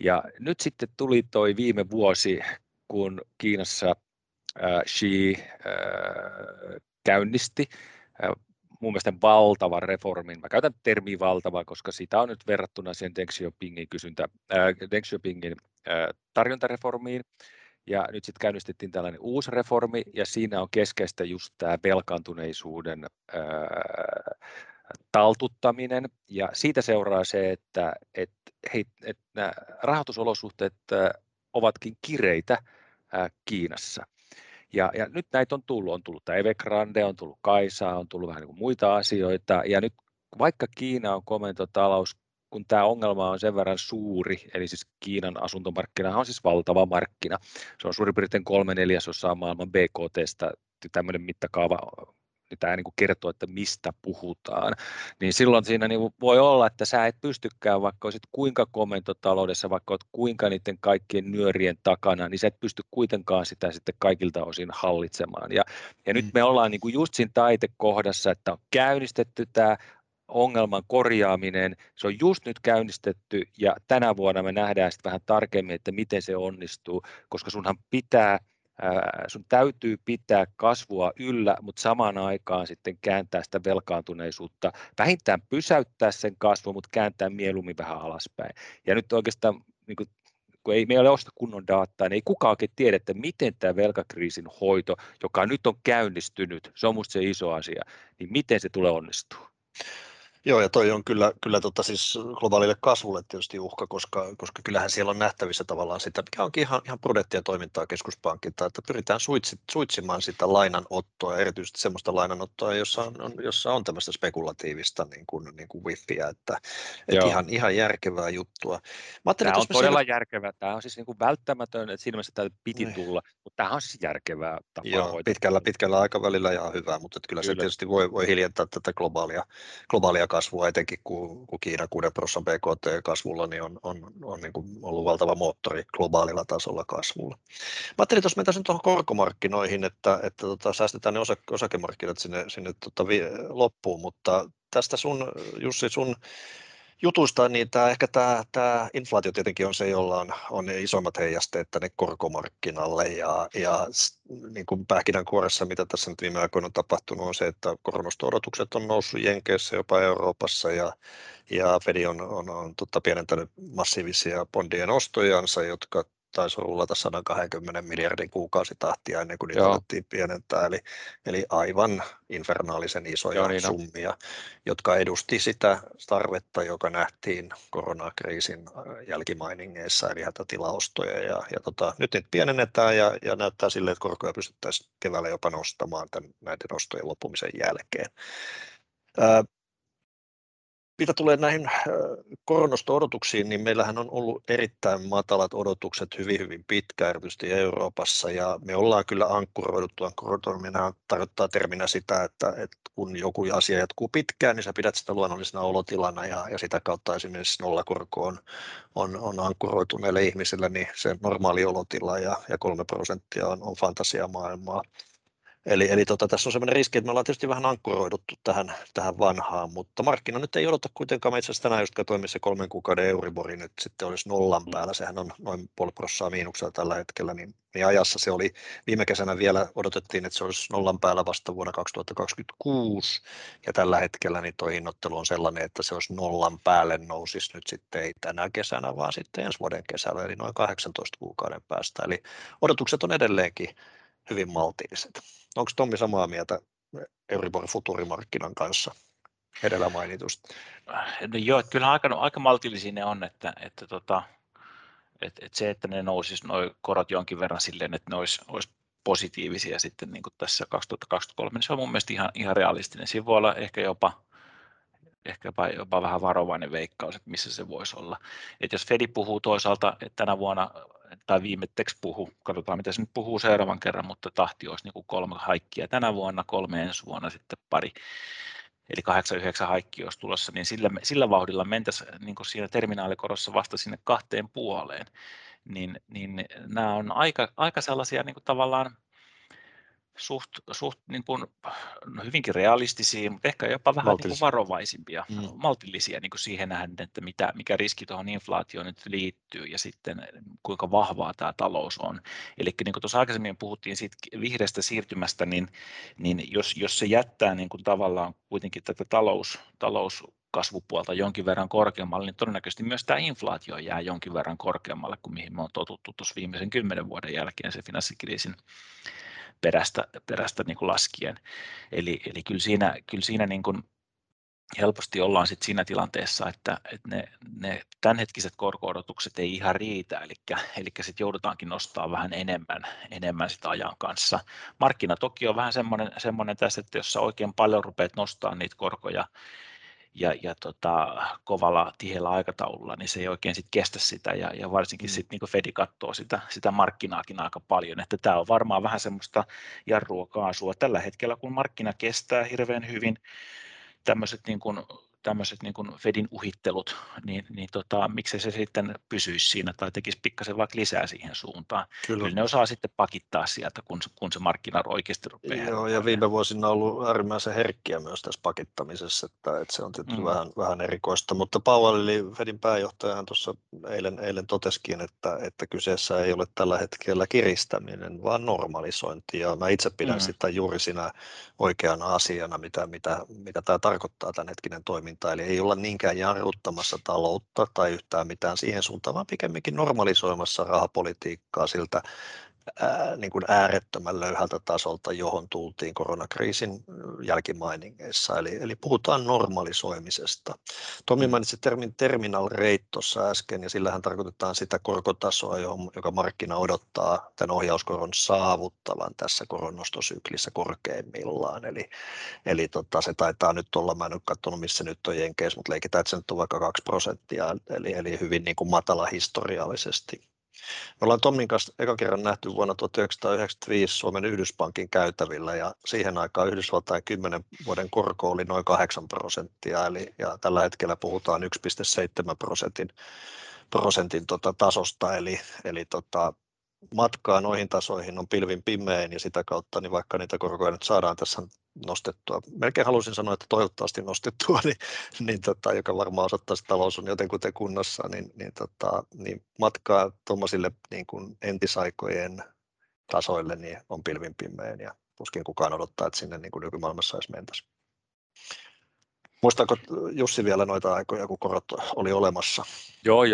Ja nyt sitten tuli toi viime vuosi, kun Kiinassa Xi käynnisti mun mielestä valtavan reformin. Mä käytän termiä valtava, koska sitä on nyt verrattuna siihen Deng Xiaopingin tarjontareformiin. Ja nyt sitten käynnistettiin tällainen uusi reformi, ja siinä on keskeistä just tämä velkaantuneisuuden taltuttaminen. Ja siitä seuraa se, että nämä rahoitusolosuhteet ovatkin kireitä Kiinassa. Ja nyt näitä on tullut. On tullut tämä Evergrande, on tullut Kaisa, on tullut vähän niin kuin muita asioita. Ja nyt vaikka Kiina on komentotalous, kun tämä ongelma on sen verran suuri, eli siis Kiinan asuntomarkkina on siis valtava markkina. Se on suurin piirtein 3/4 maailman BKT:stä, tämmöinen mittakaava, niin tämä niin kuin kertoo, että mistä puhutaan. Niin silloin siinä niin kuin voi olla, että sä et pystykään, vaikka olisit kuinka komentotaloudessa, vaikka olet kuinka niiden kaikkien nyörien takana, niin sä et pysty kuitenkaan sitä sitten kaikilta osin hallitsemaan. Ja nyt me ollaan niin kuin just siinä taitekohdassa, että on käynnistetty tämä ongelman korjaaminen. Se on just nyt käynnistetty, ja tänä vuonna me nähdään sitten vähän tarkemmin, että miten se onnistuu, koska sun täytyy pitää kasvua yllä, mutta samaan aikaan sitten kääntää sitä velkaantuneisuutta, vähintään pysäyttää sen kasvua, mutta kääntää mieluummin vähän alaspäin. Ja nyt oikeastaan, niin kun ei meillä ole kunnon dataa, niin ei kukaan oikein tiedä, että miten tämä velkakriisin hoito, joka nyt on käynnistynyt, se on musta se iso asia, niin miten se tulee onnistua? Joo, ja toi on kyllä siis globaalille kasvulle tietysti uhka, koska kyllähän siellä on nähtävissä tavallaan sitä, mikä onkin ihan prudenttia toimintaa keskuspankilta, että pyritään suitsimaan sitä lainanottoa, erityisesti sellaista lainanottoa, jossa on tämmöistä spekulatiivista niin kuin wifiä, että ihan järkevää juttua. Tämä on todella järkevää, tämä on siis niin kuin välttämätön, että siinä mielessä täältä piti tulla, mutta tämä on siis järkevää tapaa hoitaa. Pitkällä aikavälillä ihan hyvää, mutta kyllä se tietysti voi hiljentää tätä globaalia kasvua, etenkin kun Kiina 6% BKT-kasvulla niin on niin kuin ollut valtava moottori globaalilla tasolla kasvulla. Mä ajattelin, jos mennään tuohon korkomarkkinoihin, että säästetään ne osakemarkkinat sinne loppuun, mutta tästä sun, Jussi, sun jutuista, niin tämä inflaatio tietenkin on se, jolla on ne isommat heijasteet tänne korkomarkkinalle ja niin kuin pähkinänkuoressa, mitä tässä nyt viime aikoina on tapahtunut, on se, että koronasto-odotukset on noussut Jenkeissä, jopa Euroopassa ja Fed on pienentänyt massiivisia bondien ostojansa, jotka taisi rullata 120 miljardin kuukausitahtia ennen kuin niitä alettiin pienentää, eli aivan infernaalisen isoja summia, jotka edusti sitä tarvetta, joka nähtiin koronakriisin jälkimainingeissa, eli hätätilaostoja. Nyt niitä pienennetään ja näyttää sille, että korkoja pystyttäisiin keväällä jopa nostamaan näiden ostojen loppumisen jälkeen. Mitä tulee näihin koronasto-odotuksiin, niin meillähän on ollut erittäin matalat odotukset hyvin pitkään, erityisesti Euroopassa, ja me ollaan kyllä ankkuroiduttu. Ankkuroituminen tarkoittaa terminä sitä, että kun joku asia jatkuu pitkään, niin sä pidät sitä luonnollisena olotilana, ja sitä kautta esimerkiksi nollakorko on ankkuroituneille ihmisille niin se normaali olotila, ja 3% on fantasiamaailmaa. Eli tässä on sellainen riski, että me ollaan tietysti vähän ankkuroiduttu tähän vanhaan, mutta markkina nyt ei odota kuitenkaan. Me itse asiassa tänään just katsoin, missä 3 kuukauden Euribori nyt sitten olisi 0 päällä. Sehän on noin 0,5% miinuksella tällä hetkellä, niin ajassa se oli. Viime kesänä vielä odotettiin, että se olisi 0 päällä vasta vuonna 2026, ja tällä hetkellä niin tuo hinnoittelu on sellainen, että se olisi 0 päälle nousisi nyt sitten ei tänä kesänä, vaan sitten ensi vuoden kesällä, eli noin 18 kuukauden päästä. Eli odotukset on edelleenkin hyvin maltilliset. Onko Tommi samaa mieltä Euribor futurimarkkinan kanssa edellä mainitusta? No joo, kyllähän aika maltillisia ne on, että se, että ne nousisi nuo korot jonkin verran silleen, että ne olisi positiivisia sitten niin kuin tässä 2023, niin se on mun mielestä ihan realistinen. Siinä voi olla ehkä jopa vähän varovainen veikkaus, että missä se voisi olla. Että jos Fed puhuu toisaalta, että tänä vuonna tai viimetteksi puhu, katsotaan mitä se nyt puhuu seuraavan kerran, mutta tahti olisi niin kuin 3 haikkia tänä vuonna, 3 ensi vuonna, sitten pari, eli 8-9 haikkia olisi tulossa, niin sillä vauhdilla mentäisiin niin kuin siinä terminaalikorossa vasta sinne 2,5, niin nämä on aika sellaisia niin kuin tavallaan suht niin kuin, no hyvinkin realistisia, mutta ehkä jopa vähän niin kuin varovaisimpia, maltillisia niin kuin siihen nähden, että mikä riski tuohon inflaatioon nyt liittyy ja sitten kuinka vahvaa tämä talous on. Eli niin kuin tuossa aikaisemmin puhuttiin siitä vihreästä siirtymästä, niin jos se jättää niin kuin tavallaan kuitenkin tätä talouskasvupuolta jonkin verran korkeammalle, niin todennäköisesti myös tämä inflaatio jää jonkin verran korkeammalle kuin mihin me on totuttu tuossa viimeisen 10 vuoden jälkeen se finanssikriisin perästä niin kuin laskien. Eli kyllä siinä niin kuin helposti ollaan sit siinä tilanteessa, että ne tämänhetkiset korko-odotukset ei ihan riitä, eli sit joudutaankin nostaa vähän enemmän sitä ajan kanssa. Markkina toki on vähän semmoinen tässä, että jos sä oikein paljon rupeat nostamaan niitä korkoja ja kovalla tiheällä aikataululla, niin se ei oikein sit kestä sitä, ja varsinkin sitten niin Fed katsoo sitä markkinaakin aika paljon, että tämä on varmaan vähän semmoista jarrua kaasua tällä hetkellä, kun markkina kestää hirveän hyvin tämmöiset niin kuin Fedin uhittelut, niin miksei se sitten pysyisi siinä tai tekisi pikkasen vaikka lisää siihen suuntaan. Kyllä ne osaa sitten pakittaa sieltä, kun se markkina oikeasti rupeaa. Joo, ja viime vuosina on ollut äärimmäisen herkkiä myös tässä pakittamisessa, että se on tietysti vähän erikoista, mutta Powell, eli Fedin pääjohtajahan tuossa eilen totesikin, että kyseessä ei ole tällä hetkellä kiristäminen, vaan normalisointi, ja mä itse pidän sitä juuri sinä oikeana asiana, mitä tämä tarkoittaa tämän hetkinen toiminta. Eli ei olla niinkään jarruttamassa taloutta tai yhtään mitään siihen suuntaan, vaan pikemminkin normalisoimassa rahapolitiikkaa siltä niin kuin äärettömän löyhältä tasolta, johon tultiin koronakriisin jälkimainingeissa. Eli puhutaan normalisoimisesta. Tommi mainitsi termin terminal rate tuossa äsken, ja sillähän tarkoitetaan sitä korkotasoa, joka markkina odottaa tämän ohjauskoron saavuttavan tässä koronastosyklissä korkeimmillaan. Eli se taitaa nyt olla, mä en ole katsonut missä nyt on Jenkeissä, mutta leikitään, että se nyt on vaikka 2%, eli hyvin niin kuin matala historiallisesti. Me ollaan Tommin kanssa eka kerran nähty vuonna 1995 Suomen Yhdyspankin käytävillä, ja siihen aikaan Yhdysvaltain 10 vuoden korko oli noin 8%, eli ja tällä hetkellä puhutaan 1,7% tasosta, eli matkaa noihin tasoihin on pilvin pimein, ja sitä kautta niin vaikka niitä korkoja nyt saadaan tässä nostettua, melkein halusin sanoa, että toivottavasti nostettua, niin joka varmaan osoittaa, että talous on jotenkuten kunnossa, niin matkaa tuommoisille niin kuin entisaikojen tasoille niin on pilvin pimein, ja tuskin kukaan odottaa, että sinne niin kuin nykymaailmassa edes mentäisiin. Muistaako Jussi vielä noita aikoja, kun korot oli olemassa? Joo,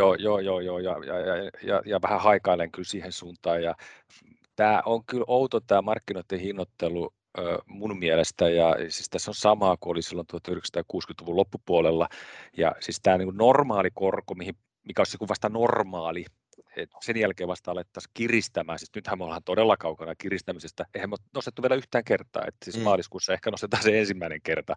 ja vähän haikailen kyllä siihen suuntaan. Ja tämä on kyllä outo tämä markkinoiden hinnoittelu mun mielestä, ja siis tässä on samaa kuin oli silloin 1960-luvun loppupuolella, ja siis tämä niin normaali korko, mikä olisi vasta normaali, sen jälkeen vasta alettaisiin kiristämään. Siis nythän me ollaan todella kaukana kiristämisestä. Eihän me ole nostettu vielä yhtään kertaa. Et siis maaliskuussa ehkä nostetaan se ensimmäinen kerta.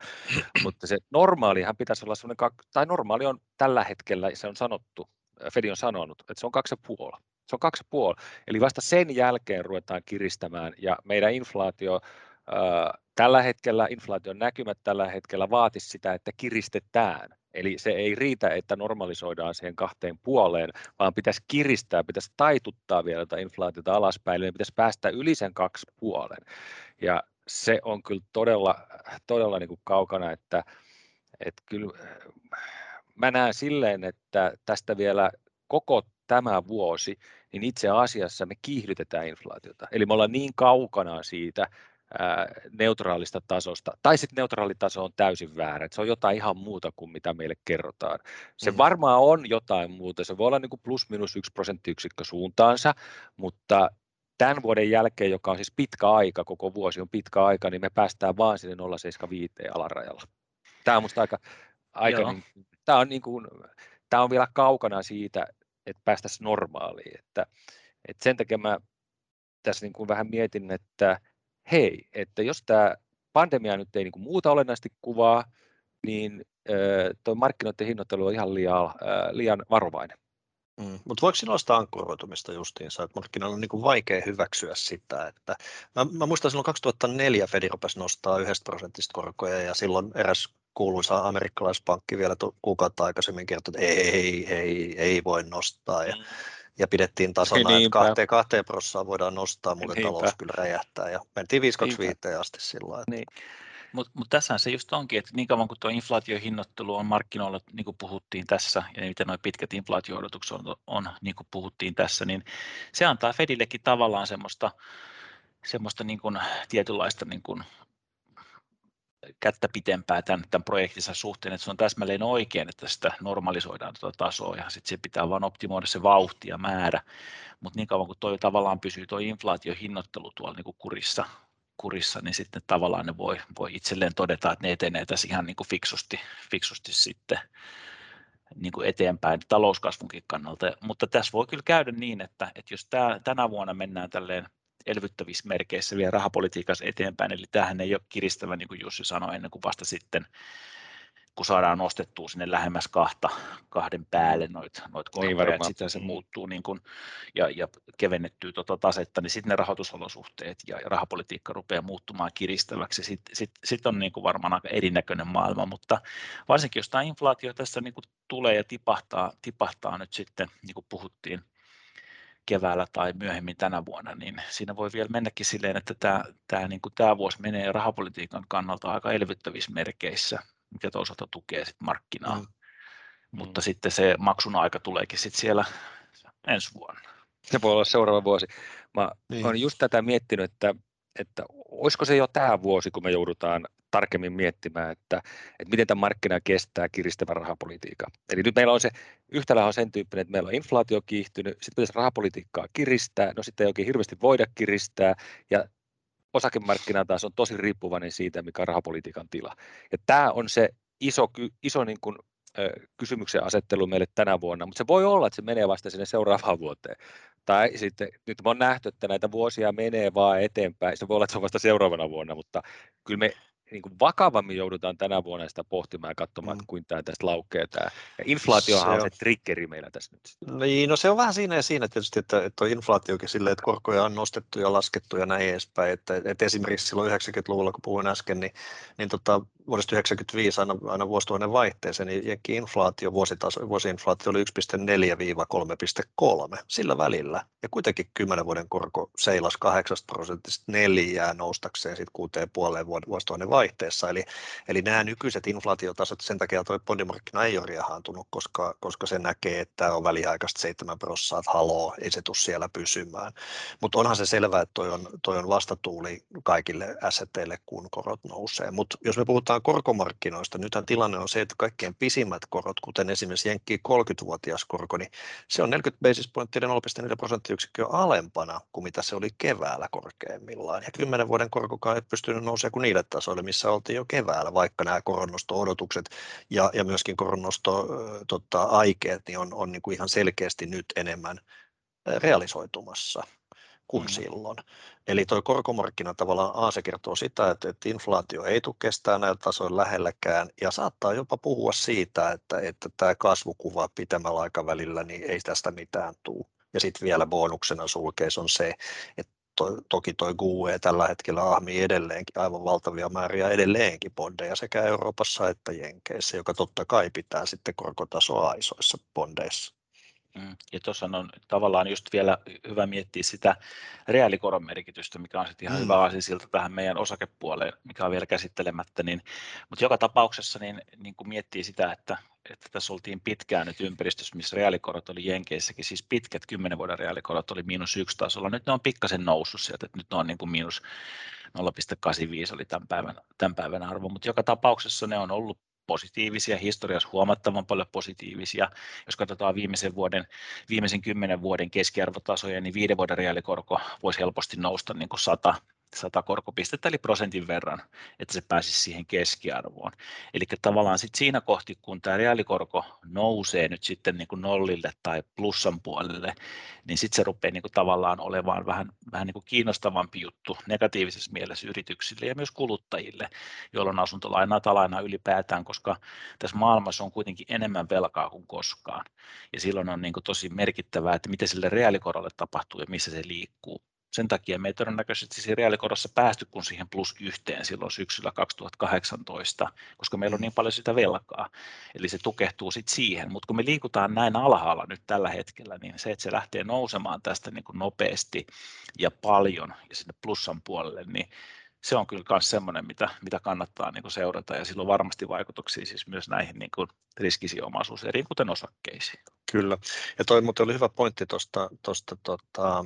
Mutta se normaalihan pitäisi olla sellainen, tai normaali on tällä hetkellä, se on sanottu, Fed on sanonut, että se on 2,5. Se on 2,5. Eli vasta sen jälkeen ruvetaan kiristämään, ja meidän inflaatio, tällä hetkellä inflaation näkymät tällä hetkellä vaatisi sitä, että kiristetään. Eli se ei riitä, että normalisoidaan siihen 2,5, vaan pitäisi kiristää, pitäisi taituttaa vielä tätä inflaatiota alaspäin, eli pitäisi päästä yli sen 2,5. Ja se on kyllä todella niin kuin kaukana, että kyllä mä näen silleen, että tästä vielä koko tämä vuosi, niin itse asiassa me kiihdytetään inflaatiota. Eli me ollaan niin kaukana siitä neutraalista tasosta, tai sitten neutraali taso on täysin väärä, että se on jotain ihan muuta kuin mitä meille kerrotaan. Se varmaan on jotain muuta, se voi olla niin kuin plus-minus 1% suuntaansa, mutta tämän vuoden jälkeen, joka on siis pitkä aika, koko vuosi on pitkä aika, niin me päästään vaan sinne 0,75 alarajalla. Tämä on minusta aika tämä on vielä kaukana siitä, että päästäisiin normaaliin. Että sen takia mä tässä niin kuin vähän mietin, että hei, että jos tämä pandemia nyt ei niin kuin muuta olennaisesti kuvaa, niin tuo markkinoiden hinnoittelu on ihan liian varovainen. Mutta voiko sinulla sitä ankkuroitumista justiinsa, että markkinoilla on niin kuin vaikea hyväksyä sitä, että mä muistan silloin 2004 Fed rupesi nostaa 1% korkoja, ja silloin eräs kuuluisa amerikkalaispankki vielä kuukautta aikaisemmin kertoi, että ei voi nostaa. Ja pidettiin tasona, että 2% voidaan nostaa, muuten talous kyllä räjähtää, ja mentiin 5,25 asti silloin. Että... Niin. Mutta tässähän se just onkin, että niin kauan kuin tuo inflaatiohinnoittelu on markkinoilla, niin kuin puhuttiin tässä, ja miten nuo pitkät inflaatio-odotukset on, niin kuin puhuttiin tässä, niin se antaa Fedillekin tavallaan semmoista niin kuin tietynlaista niin kuin kättä pitempää tämän projektinsa suhteen, että se on täsmälleen oikein, että sitä normalisoidaan tuota tasoa, ja sitten se pitää vaan optimoida se vauhti ja määrä, mutta niin kauan kuin toi tavallaan pysyy tuo inflaatiohinnoittelu tuolla niin kuin kurissa, niin sitten tavallaan ne voi itselleen todeta, että ne etenee tässä ihan niin kuin fiksusti sitten niin kuin eteenpäin talouskasvunkin kannalta, mutta tässä voi kyllä käydä niin, että jos tänä vuonna mennään tälleen elvyttävissä merkeissä vielä rahapolitiikassa eteenpäin, eli tämähän ei ole kiristävä, niin kuin Jussi sanoi, ennen kuin vasta sitten, kun saadaan nostettua sinne lähemmäs kahden päälle noit korkoja, niin sitten se muuttuu niin kuin, ja kevennettyä tasetta, niin sitten ne rahoitusolosuhteet ja rahapolitiikka rupeaa muuttumaan kiristäväksi. Sitten on niin kuin varmaan aika erinäköinen maailma, mutta varsinkin jos tämä inflaatio tässä niin kuin tulee ja tipahtaa nyt sitten, niin kuin puhuttiin, keväällä tai myöhemmin tänä vuonna, niin siinä voi vielä mennäkin silleen, että tämä vuosi menee rahapolitiikan kannalta aika elvyttävissä merkeissä, mikä toisaalta tukee sit markkinaa, mutta sitten se maksun aika tuleekin sit siellä ensi vuonna. Se voi olla seuraava vuosi. Mä olen just tätä miettinyt, että olisiko se jo tämä vuosi, kun me joudutaan tarkemmin miettimään, että miten tämä markkina kestää kiristävän rahapolitiikan. Eli nyt meillä on se, yhtälä on sen tyyppinen, että meillä on inflaatio kiihtynyt, sitten pitäisi rahapolitiikkaa kiristää, no sitten ei oikein hirveästi voida kiristää, ja osakemarkkina taas on tosi riippuvainen siitä, mikä on rahapolitiikan tila. Ja tämä on se iso niin kuin kysymyksen asettelu meille tänä vuonna, mutta se voi olla, että se menee vasta sinne seuraavaan vuoteen. Tai sitten, nyt me on nähty, että näitä vuosia menee vaan eteenpäin, se voi olla, että se on vasta seuraavana vuonna, mutta kyllä me niin kuin vakavammin joudutaan tänä vuonna sitä pohtimaan ja katsomaan, että kuinka tämä tästä laukeaa. Ja inflaatiohan on se triggeri meillä tässä nyt. Niin, no se on vähän siinä ja siinä tietysti, että on inflaatiokin silleen, että korkoja on nostettu ja laskettu ja näin edespäin. Että esimerkiksi silloin 90-luvulla, kun puhuin äsken, niin vuodesta 1995 aina vuosituhannen vaihteeseen, niin jenkki-inflaatio, vuosi-inflaatio oli 1,4-3,3 sillä välillä. Ja kuitenkin 10 vuoden korko seilasi 8% 4 noustakseen sitten 6,5 vuosituhannen vaihteessa. Eli nämä nykyiset inflaatiotasot, sen takia tuo bondimarkkina ei ole riehaantunut, koska se näkee, että on väliaikaista 7%, että haloo, ei se tule siellä pysymään. Mutta onhan se selvää, että toi on vastatuuli kaikille assetteille, kun korot nousee. Mutta jos me puhutaan korkomarkkinoista. Nythän tilanne on se, että kaikkein pisimmät korot, kuten esimerkiksi Jenkkiin 30-vuotias korko, niin se on 40 basispointtia 0,4% alempana kuin mitä se oli keväällä korkeimmillaan. Ja 10 vuoden korkokaan ei pystynyt nousemaan kuin niille tasoille, missä oltiin jo keväällä, vaikka nämä koronnosto-odotukset ja myöskin koronnosto-aikeet niin on niin kuin ihan selkeästi nyt enemmän realisoitumassa kuin silloin. Eli tuo korkomarkkina tavallaan se kertoo sitä, että inflaatio ei tule kestää näillä tasoilla lähelläkään ja saattaa jopa puhua siitä, että tämä kasvukuva pitemmällä aikavälillä, niin ei tästä mitään tule. Ja sitten vielä bonuksena sulkeis on se, että toki tuo QE tällä hetkellä ahmii edelleenkin aivan valtavia määriä edelleenkin bondeja sekä Euroopassa että Jenkeissä, joka totta kai pitää sitten korkotasoa aisoissa bondeissa. Ja tuossa on tavallaan just vielä hyvä miettiä sitä reaalikoron merkitystä, mikä on sitten ihan hyvä asia siltä tähän meidän osakepuoleen, mikä on vielä käsittelemättä. Mutta joka tapauksessa niin kun miettii sitä, että tässä oltiin pitkään nyt ympäristössä, missä reaalikorot oli Jenkeissäkin, siis pitkät 10 vuoden reaalikorot oli -1 tasolla. Nyt ne on pikkasen noussut sieltä, että nyt ne on niin kuin -0,85 oli tämän päivän arvo, mutta joka tapauksessa ne on ollut positiivisia, historiassa huomattavan paljon positiivisia. Jos katsotaan viimeisen 10 vuoden keskiarvotasoja, niin 5 vuoden reaalikorko voisi helposti nousta niin kuin 100 korkopistettä, eli prosentin verran, että se pääsisi siihen keskiarvoon. Eli tavallaan sit siinä kohti, kun tämä reaalikorko nousee nyt sitten niin kuin nollille tai plussan puolelle, niin sitten se rupeaa niin kuin tavallaan olemaan vähän niin kuin kiinnostavampi juttu negatiivisessa mielessä yrityksille ja myös kuluttajille, jolloin asuntolainaa tai lainaa ylipäätään, koska tässä maailmassa on kuitenkin enemmän velkaa kuin koskaan. Ja silloin on niin kuin tosi merkittävää, että mitä sille reaalikorolle tapahtuu ja missä se liikkuu. Sen takia me ei todennäköisesti siinä reaalikorossa päästy kuin siihen +1 silloin syksyllä 2018, koska meillä on niin paljon sitä velkaa. Eli se tukehtuu sitten siihen, mutta kun me liikutaan näin alhaalla nyt tällä hetkellä, niin se, että se lähtee nousemaan tästä niin kuin nopeasti ja paljon ja sinne plussan puolelle, niin se on kyllä myös semmoinen, mitä kannattaa niin kuin seurata, ja sillä on varmasti vaikutuksia siis myös näihin niin kuin riskisiin omaisuuseriin, kuten osakkeisiin. Kyllä, ja toi muuten oli hyvä pointti tuosta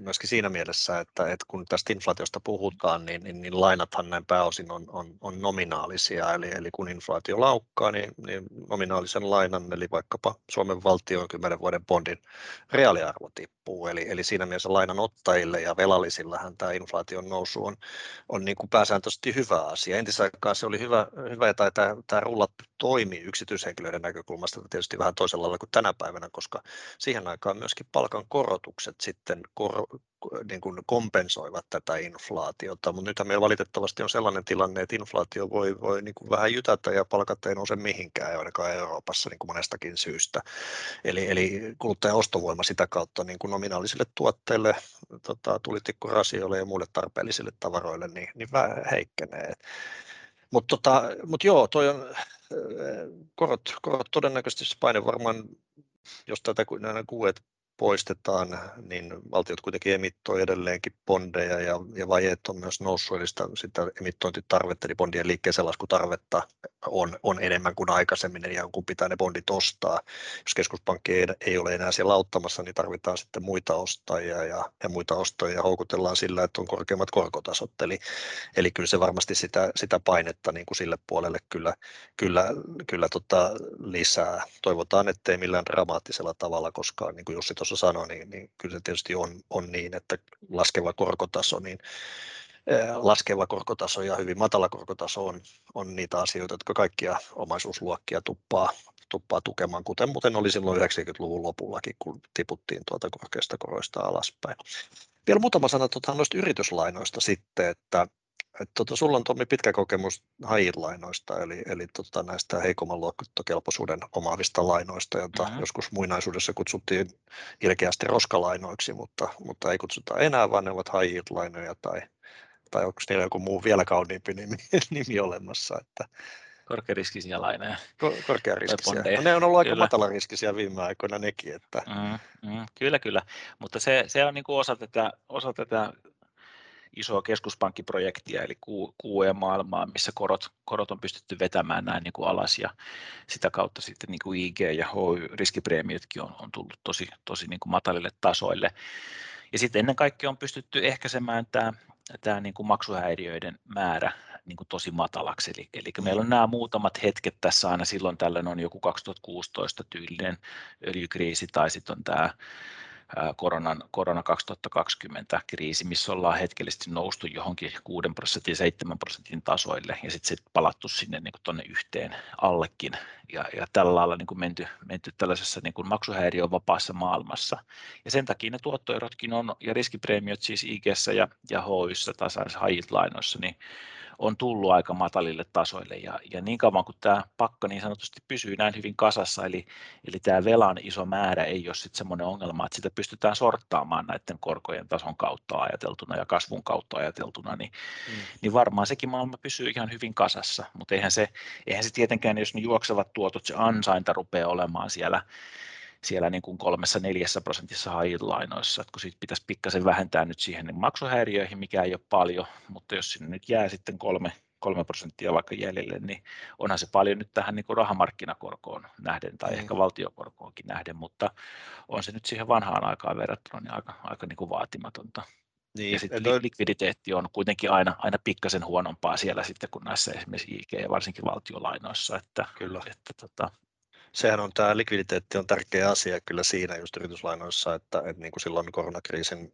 myöskin siinä mielessä, että kun tästä inflaatiosta puhutaan, niin lainathan näin pääosin on nominaalisia, eli kun inflaatio laukkaa, niin nominaalisen lainan, eli vaikkapa Suomen valtion 10 vuoden bondin reaaliarvo tippuu, eli siinä mielessä lainanottajille ja velallisillähän tämä inflaation nousu on niin kuin pääsääntöisesti hyvä asia. Entisaikaan se oli hyvä tai tämä rulla toimii yksityishenkilöiden näkökulmasta tietysti vähän toisella lailla kuin tänä päivänä, koska siihen aikaan myöskin palkankorotukset sitten niin kuin kompensoivat tätä inflaatiota, mutta nythän meillä valitettavasti on sellainen tilanne, että inflaatio voi niin kuin vähän jytätä ja palkat ei nouse mihinkään, ainakaan Euroopassa niin kuin monestakin syystä. Eli kuluttajan ostovoima sitä kautta niin kuin nominaalisille tuotteille, tulitikkurasijoille ja muille tarpeellisille tavaroille niin vähän heikkenee. Mutta joo, toi on korot todennäköisesti paine varmaan, jos tätä nämä kuuet poistetaan, niin valtiot kuitenkin emittoi edelleenkin bondeja ja vajeet on myös noussut, eli sitä emittointitarvetta, eli bondien liikkeeseen laskutarvetta on enemmän kuin aikaisemmin, eli kun pitää ne bondit ostaa. Jos keskuspankki ei ole enää siellä auttamassa, niin tarvitaan sitten muita ostajia ja muita ostoja houkutellaan sillä, että on korkeammat korkotasot, eli kyllä se varmasti sitä painetta niin kuin sille puolelle kyllä lisää. Toivotaan, ettei millään dramaattisella tavalla, koska niin kuin Jussi tuossa sanoi, niin kyllä se tietysti on niin, että laskeva korkotaso ja hyvin matala korkotaso on niitä asioita, jotka kaikkia omaisuusluokkia tuppaa tukemaan, kuten muuten oli silloin 90-luvun lopullakin, kun tiputtiin tuolta korkeista koroista alaspäin. Vielä muutama sana noista yrityslainoista sitten, että Sulla on, Tommi, pitkä kokemus HY-lainoista, eli näistä heikomman luottokelpoisuuden omaavista lainoista, joita joskus muinaisuudessa kutsuttiin ilkeästi roskalainoiksi, mutta ei kutsuta enää, vaan ne ovat HY-lainoja tai onko niillä joku muu vielä kauniimpi nimi olemassa. Että korkeariskisiä lainoja. Korkeariskisiä. No, ne on ollut aika matalariskisiä viime aikoina nekin. Että Kyllä. Mutta se on niin kuin osa tätä isoa keskuspankkiprojektia, eli QE-maailmaa, missä korot on pystytty vetämään näin niin kuin alas, ja sitä kautta sitten niin kuin IG ja HY-riskipreemiotkin on tullut tosi niin kuin matalille tasoille. Ja sitten ennen kaikkea on pystytty ehkäisemään tämä niin kuin maksuhäiriöiden määrä niin kuin tosi matalaksi. Eli meillä on nämä muutamat hetket tässä aina, silloin tällöin on joku 2016 tyylinen öljykriisi tai sitten on tämä korona 2020 kriisi, missä ollaan hetkellisesti noustu johonkin 6% ja 7% tasoille ja sitten palattu sinne niin kuin tuonne yhteen allekin. Ja tällä lailla niin kuin menty tällaisessa niin kuin maksuhäiriövapaassa maailmassa. Ja sen takia ne tuottoerotkin on, ja riskipreemiot siis IG:ssä ja HY:ssä tasaisissa HY-lainoissa, niin on tullut aika matalille tasoille. Ja niin kauan kuin tämä pakka niin sanotusti pysyy näin hyvin kasassa, eli tämä velan iso määrä ei ole sitten semmoinen ongelma, että sitä pystytään sorttaamaan näiden korkojen tason kautta ajateltuna ja kasvun kautta ajateltuna, niin varmaan sekin maailma pysyy ihan hyvin kasassa, mutta eihän se tietenkään, jos ne juoksevat tuotot, se ansainta rupeaa olemaan siellä niin kuin 3-4% HY-lainoissa, kun siitä pitäisi pikkasen vähentää nyt siihen niin maksuhäiriöihin, mikä ei ole paljon, mutta jos sinne nyt jää sitten 3% vaikka jäljelle, niin onhan se paljon nyt tähän niin kuin rahamarkkinakorkoon nähden tai ehkä valtiokorkoonkin nähden, mutta on se nyt siihen vanhaan aikaan verrattuna niin aika niin kuin vaatimatonta. Niin, ja sitten likviditeetti on kuitenkin aina pikkasen huonompaa siellä sitten kuin näissä esimerkiksi IG- ja varsinkin valtiolainoissa. Että, kyllä. Että sehän on, tämä likviditeetti on tärkeä asia kyllä siinä just yrityslainoissa, että niin kuin silloin koronakriisin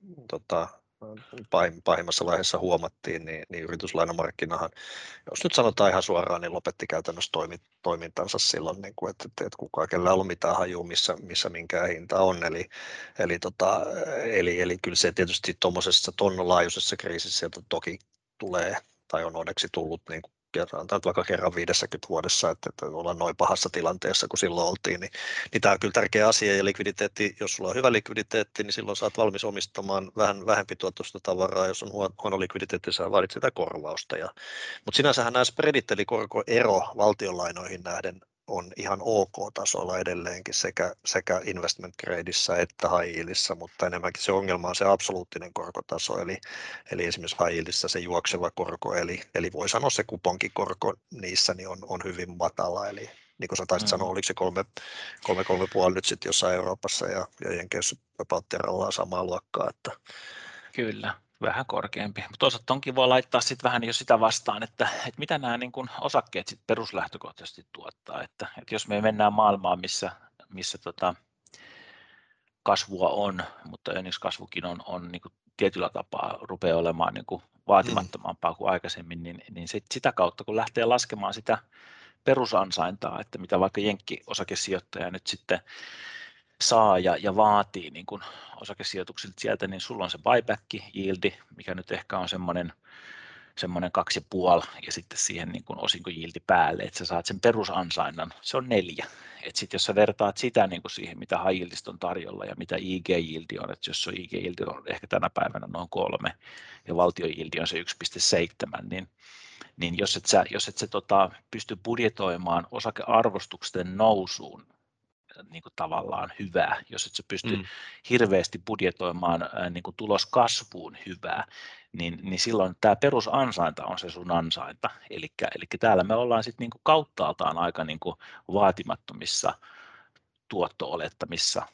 pahimmassa vaiheessa huomattiin, niin yrityslainamarkkinahan, jos nyt sanotaan ihan suoraan, niin lopetti käytännössä toimintansa silloin, niin kuin, että kukaan, kellä on mitään hajua, missä minkään hinta on. Eli kyllä se tietysti tuommoisessa tonnolaajuisessa kriisissä, jota toki tulee tai on onneksi tullut niin kuin vaikka kerran 50 vuodessa, että ollaan noin pahassa tilanteessa kuin silloin oltiin, niin tämä on kyllä tärkeä asia, ja likviditeetti, jos sulla on hyvä likviditeetti, niin silloin saat valmis omistamaan vähän vähempi tuottoista tavaraa, jos on huono likviditeetti, sä vaadit sitä korvausta. Mutta sinänsähän nämä spreadit, eli korkoero valtionlainoihin nähden, on ihan OK-tasolla edelleenkin sekä investment gradeissa että high yieldissä, mutta enemmänkin se ongelma on se absoluuttinen korkotaso, eli esimerkiksi high yieldissä se juokseva korko, eli voi sanoa se kuponkikorko niissä niin on hyvin matala, eli niin kuin sä taisit sanoa, oliko se 3,5 nyt sitten jossain Euroopassa ja Jenkeissä ollaan samaa luokkaa. Että kyllä. Vähän korkeampi, mutta toisaalta onkin voi laittaa sitten vähän jo sitä vastaan, että mitä nämä niin kun osakkeet sit peruslähtökohtaisesti tuottaa, että jos me mennään maailmaan, missä kasvua on, mutta kasvukin on niin kun tietyllä tapaa rupeaa olemaan niin kun vaatimattomampaa kuin aikaisemmin, niin sitä kautta kun lähtee laskemaan sitä perusansaintaa, että mitä vaikka jenkkiosakesijoittaja nyt sitten saa ja vaatii niin kun osakesijoituksilta sieltä, niin sulla on se buyback-yieldi, mikä nyt ehkä on semmoinen 2,5, ja sitten siihen niin kun osinko-yieldi päälle, että sä saat sen perusansainnan, se on 4. Et sit jos sä vertaat sitä niin kun siihen, mitä high yieldistä on tarjolla ja mitä IG-yieldi on, että jos IG-yieldi on ehkä tänä päivänä noin 3, ja valtio-yieldi on se 1,7, niin jos et sä pysty budjetoimaan osakearvostuksen nousuun, niin kuin tavallaan hyvää, jos et sä pysty hirveästi budjetoimaan niin kuin tuloskasvuun hyvää, niin silloin tämä perusansainta on se sun ansainta. Eli täällä me ollaan sitten niin kuin kauttaaltaan aika niin kuin vaatimattomissa tuotto-olettamissa,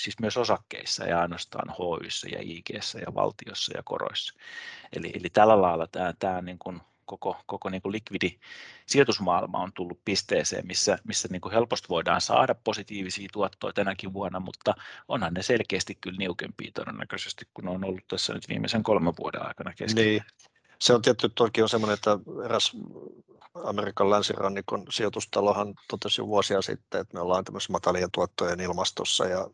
siis myös osakkeissa ja ainoastaan HY:ssä ja IG:ssä ja valtiossa ja koroissa. Eli tällä lailla tämä niin kuin koko niin kuin likvidi sijoitusmaailma on tullut pisteeseen, missä niin kuin helposti voidaan saada positiivisia tuottoja tänäkin vuonna, mutta onhan ne selkeästi kyllä niukempia todennäköisesti, kun on ollut tässä nyt viimeisen 3 vuoden aikana kesken. Niin. Se on tietty, toki on semmoinen, että eräs Amerikan länsirannikon sijoitustalohan totesi vuosia sitten, että me ollaan tämmöisessä matalien tuottojen ilmastossa ja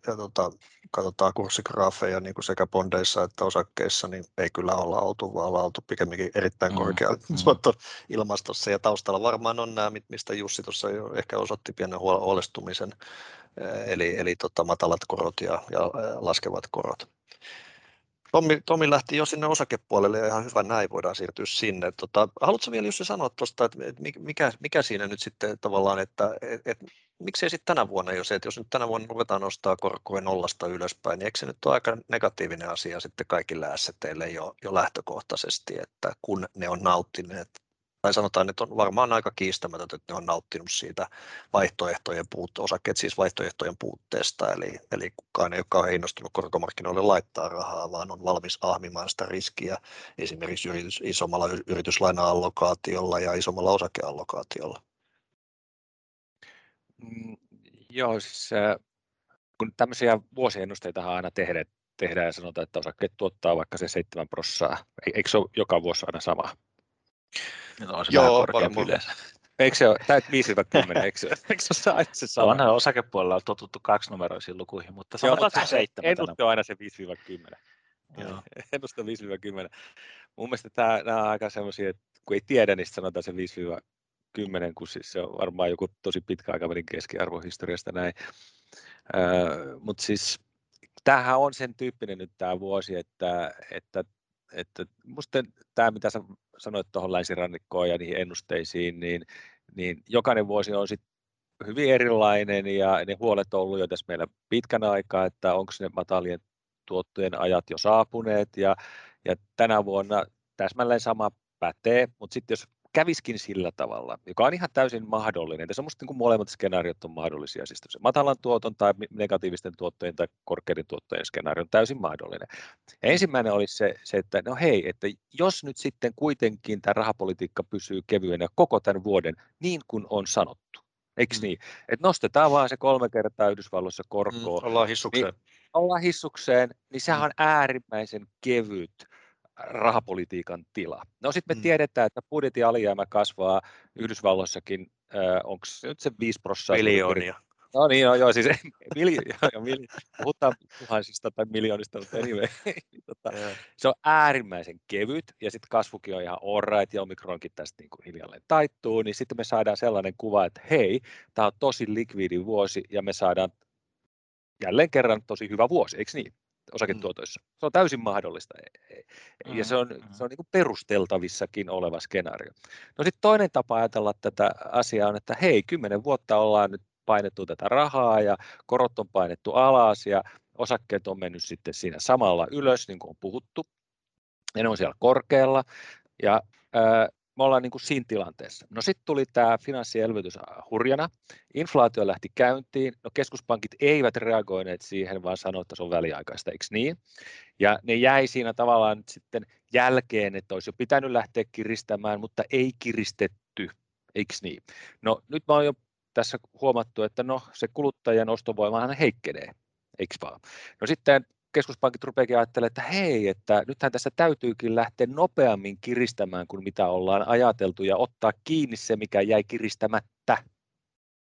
katsotaan kurssigraafeja niin kuin sekä bondeissa että osakkeissa, niin ei kyllä olla oltu, vaan ollaan oltu pikemminkin erittäin korkealla ilmastossa ja taustalla varmaan on nämä, mistä Jussi tuossa jo ehkä osoitti pienen huolestumisen, eli matalat korot ja laskevat korot. Tommi lähti jo sinne osakepuolelle ja ihan hyvä näin, voidaan siirtyä sinne. Haluatko vielä Jussi sanoa tuosta, että mikä siinä nyt sitten tavallaan, että miksei sitten tänä vuonna jo se, että jos nyt tänä vuonna ruvetaan nostaa korkoja nollasta ylöspäin, niin eikö se nyt ole aika negatiivinen asia sitten kaikille assetteille jo lähtökohtaisesti, että kun ne on nauttineet, tai sanotaan, että on varmaan aika kiistämätöntä, että ne on nauttinut siitä vaihtoehtojen puutteesta, eli kukaan ei ole kauhean innostunut korkomarkkinoille laittaa rahaa, vaan on valmis ahmimaan sitä riskiä esimerkiksi isommalla yrityslaina-allokaatiolla ja isommalla osakeallokaatiolla. Joo, siis kun tämmöisiä vuosiennusteitahan aina tehdään ja sanotaan, että osakkeet tuottaa vaikka se 7%, eikö se ole joka vuosi aina sama? On se joo, varmaan. Eikö se ole? Täyt 5-10, eikö se aina se sama? Onhan osakepuolella on totuttu kaksinumeroisiin lukuihin, mutta sanotaan se 7. Ennuste on aina se 5-10. Joo. Ennuste 5-10. Mun mielestä nämä on aika sellaisia, että kun ei tiedä, niin sanotaan se 5-10, kun siis se on varmaan joku tosi pitkä aikavälin keskiarvohistoriasta näin. Mutta siis tämähän on sen tyyppinen nyt tämä vuosi, että musta tämä, mitä sanoit tuohon länsirannikkoon ja niihin ennusteisiin, niin jokainen vuosi on sitten hyvin erilainen ja ne huolet on ollut jo tässä meillä pitkän aikaa, että onko ne matalien tuottojen ajat jo saapuneet ja tänä vuonna täsmälleen sama pätee, mutta sitten jos käviskin sillä tavalla, joka on ihan täysin mahdollinen, tässä on musta niin kuin molemmat skenaariot on mahdollisia, siis matalan tuoton tai negatiivisten tuottojen tai korkeiden tuottojen skenaario on täysin mahdollinen. Ja ensimmäinen olisi se, että no hei, että jos nyt sitten kuitenkin tämä rahapolitiikka pysyy kevyenä koko tämän vuoden niin kuin on sanottu, eikö niin? Että nostetaan vaan se 3 kertaa Yhdysvalloissa korkoon. Ollaan hissukseen, niin sehän on äärimmäisen kevyt rahapolitiikan tila. No sitten me tiedetään, että budjetin alijäämä kasvaa Yhdysvalloissakin, onko se nyt se 5%? Miljoonia. No niin, joo, siis puhutaan tuhansista tai miljoonista, mutta anyway. Se on äärimmäisen kevyt ja sitten kasvukin on ihan alright ja Omikronkin tästä niin kuin hiljalleen taittuu, niin sitten me saadaan sellainen kuva, että hei, tämä on tosi likviidi vuosi ja me saadaan jälleen kerran tosi hyvä vuosi, eikö niin? Osaketuotoissa. Se on täysin mahdollista ja se on niin kuin perusteltavissakin oleva skenaario. No sitten toinen tapa ajatella tätä asiaa on, että hei, 10 vuotta ollaan nyt painettu tätä rahaa ja korot on painettu alas ja osakkeet on mennyt sitten siinä samalla ylös, niin kuin on puhuttu. Ja ne on siellä korkealla ja me ollaan niin kuin siinä tilanteessa. No sitten tuli tämä finanssielvytys hurjana, inflaatio lähti käyntiin, no keskuspankit eivät reagoineet siihen, vaan sanoivat, että se on väliaikaista, eikö niin? Ja ne jäi siinä tavallaan sitten jälkeen, että olisi jo pitänyt lähteä kiristämään, mutta ei kiristetty, eikö niin? No nyt me on jo tässä huomattu, että no se kuluttajan ostovoimahan heikkenee, eikö vaan? No sitten keskuspankit rupeakin ajattelemaan, että hei, että nythän tässä täytyykin lähteä nopeammin kiristämään kuin mitä ollaan ajateltu ja ottaa kiinni se, mikä jäi kiristämättä,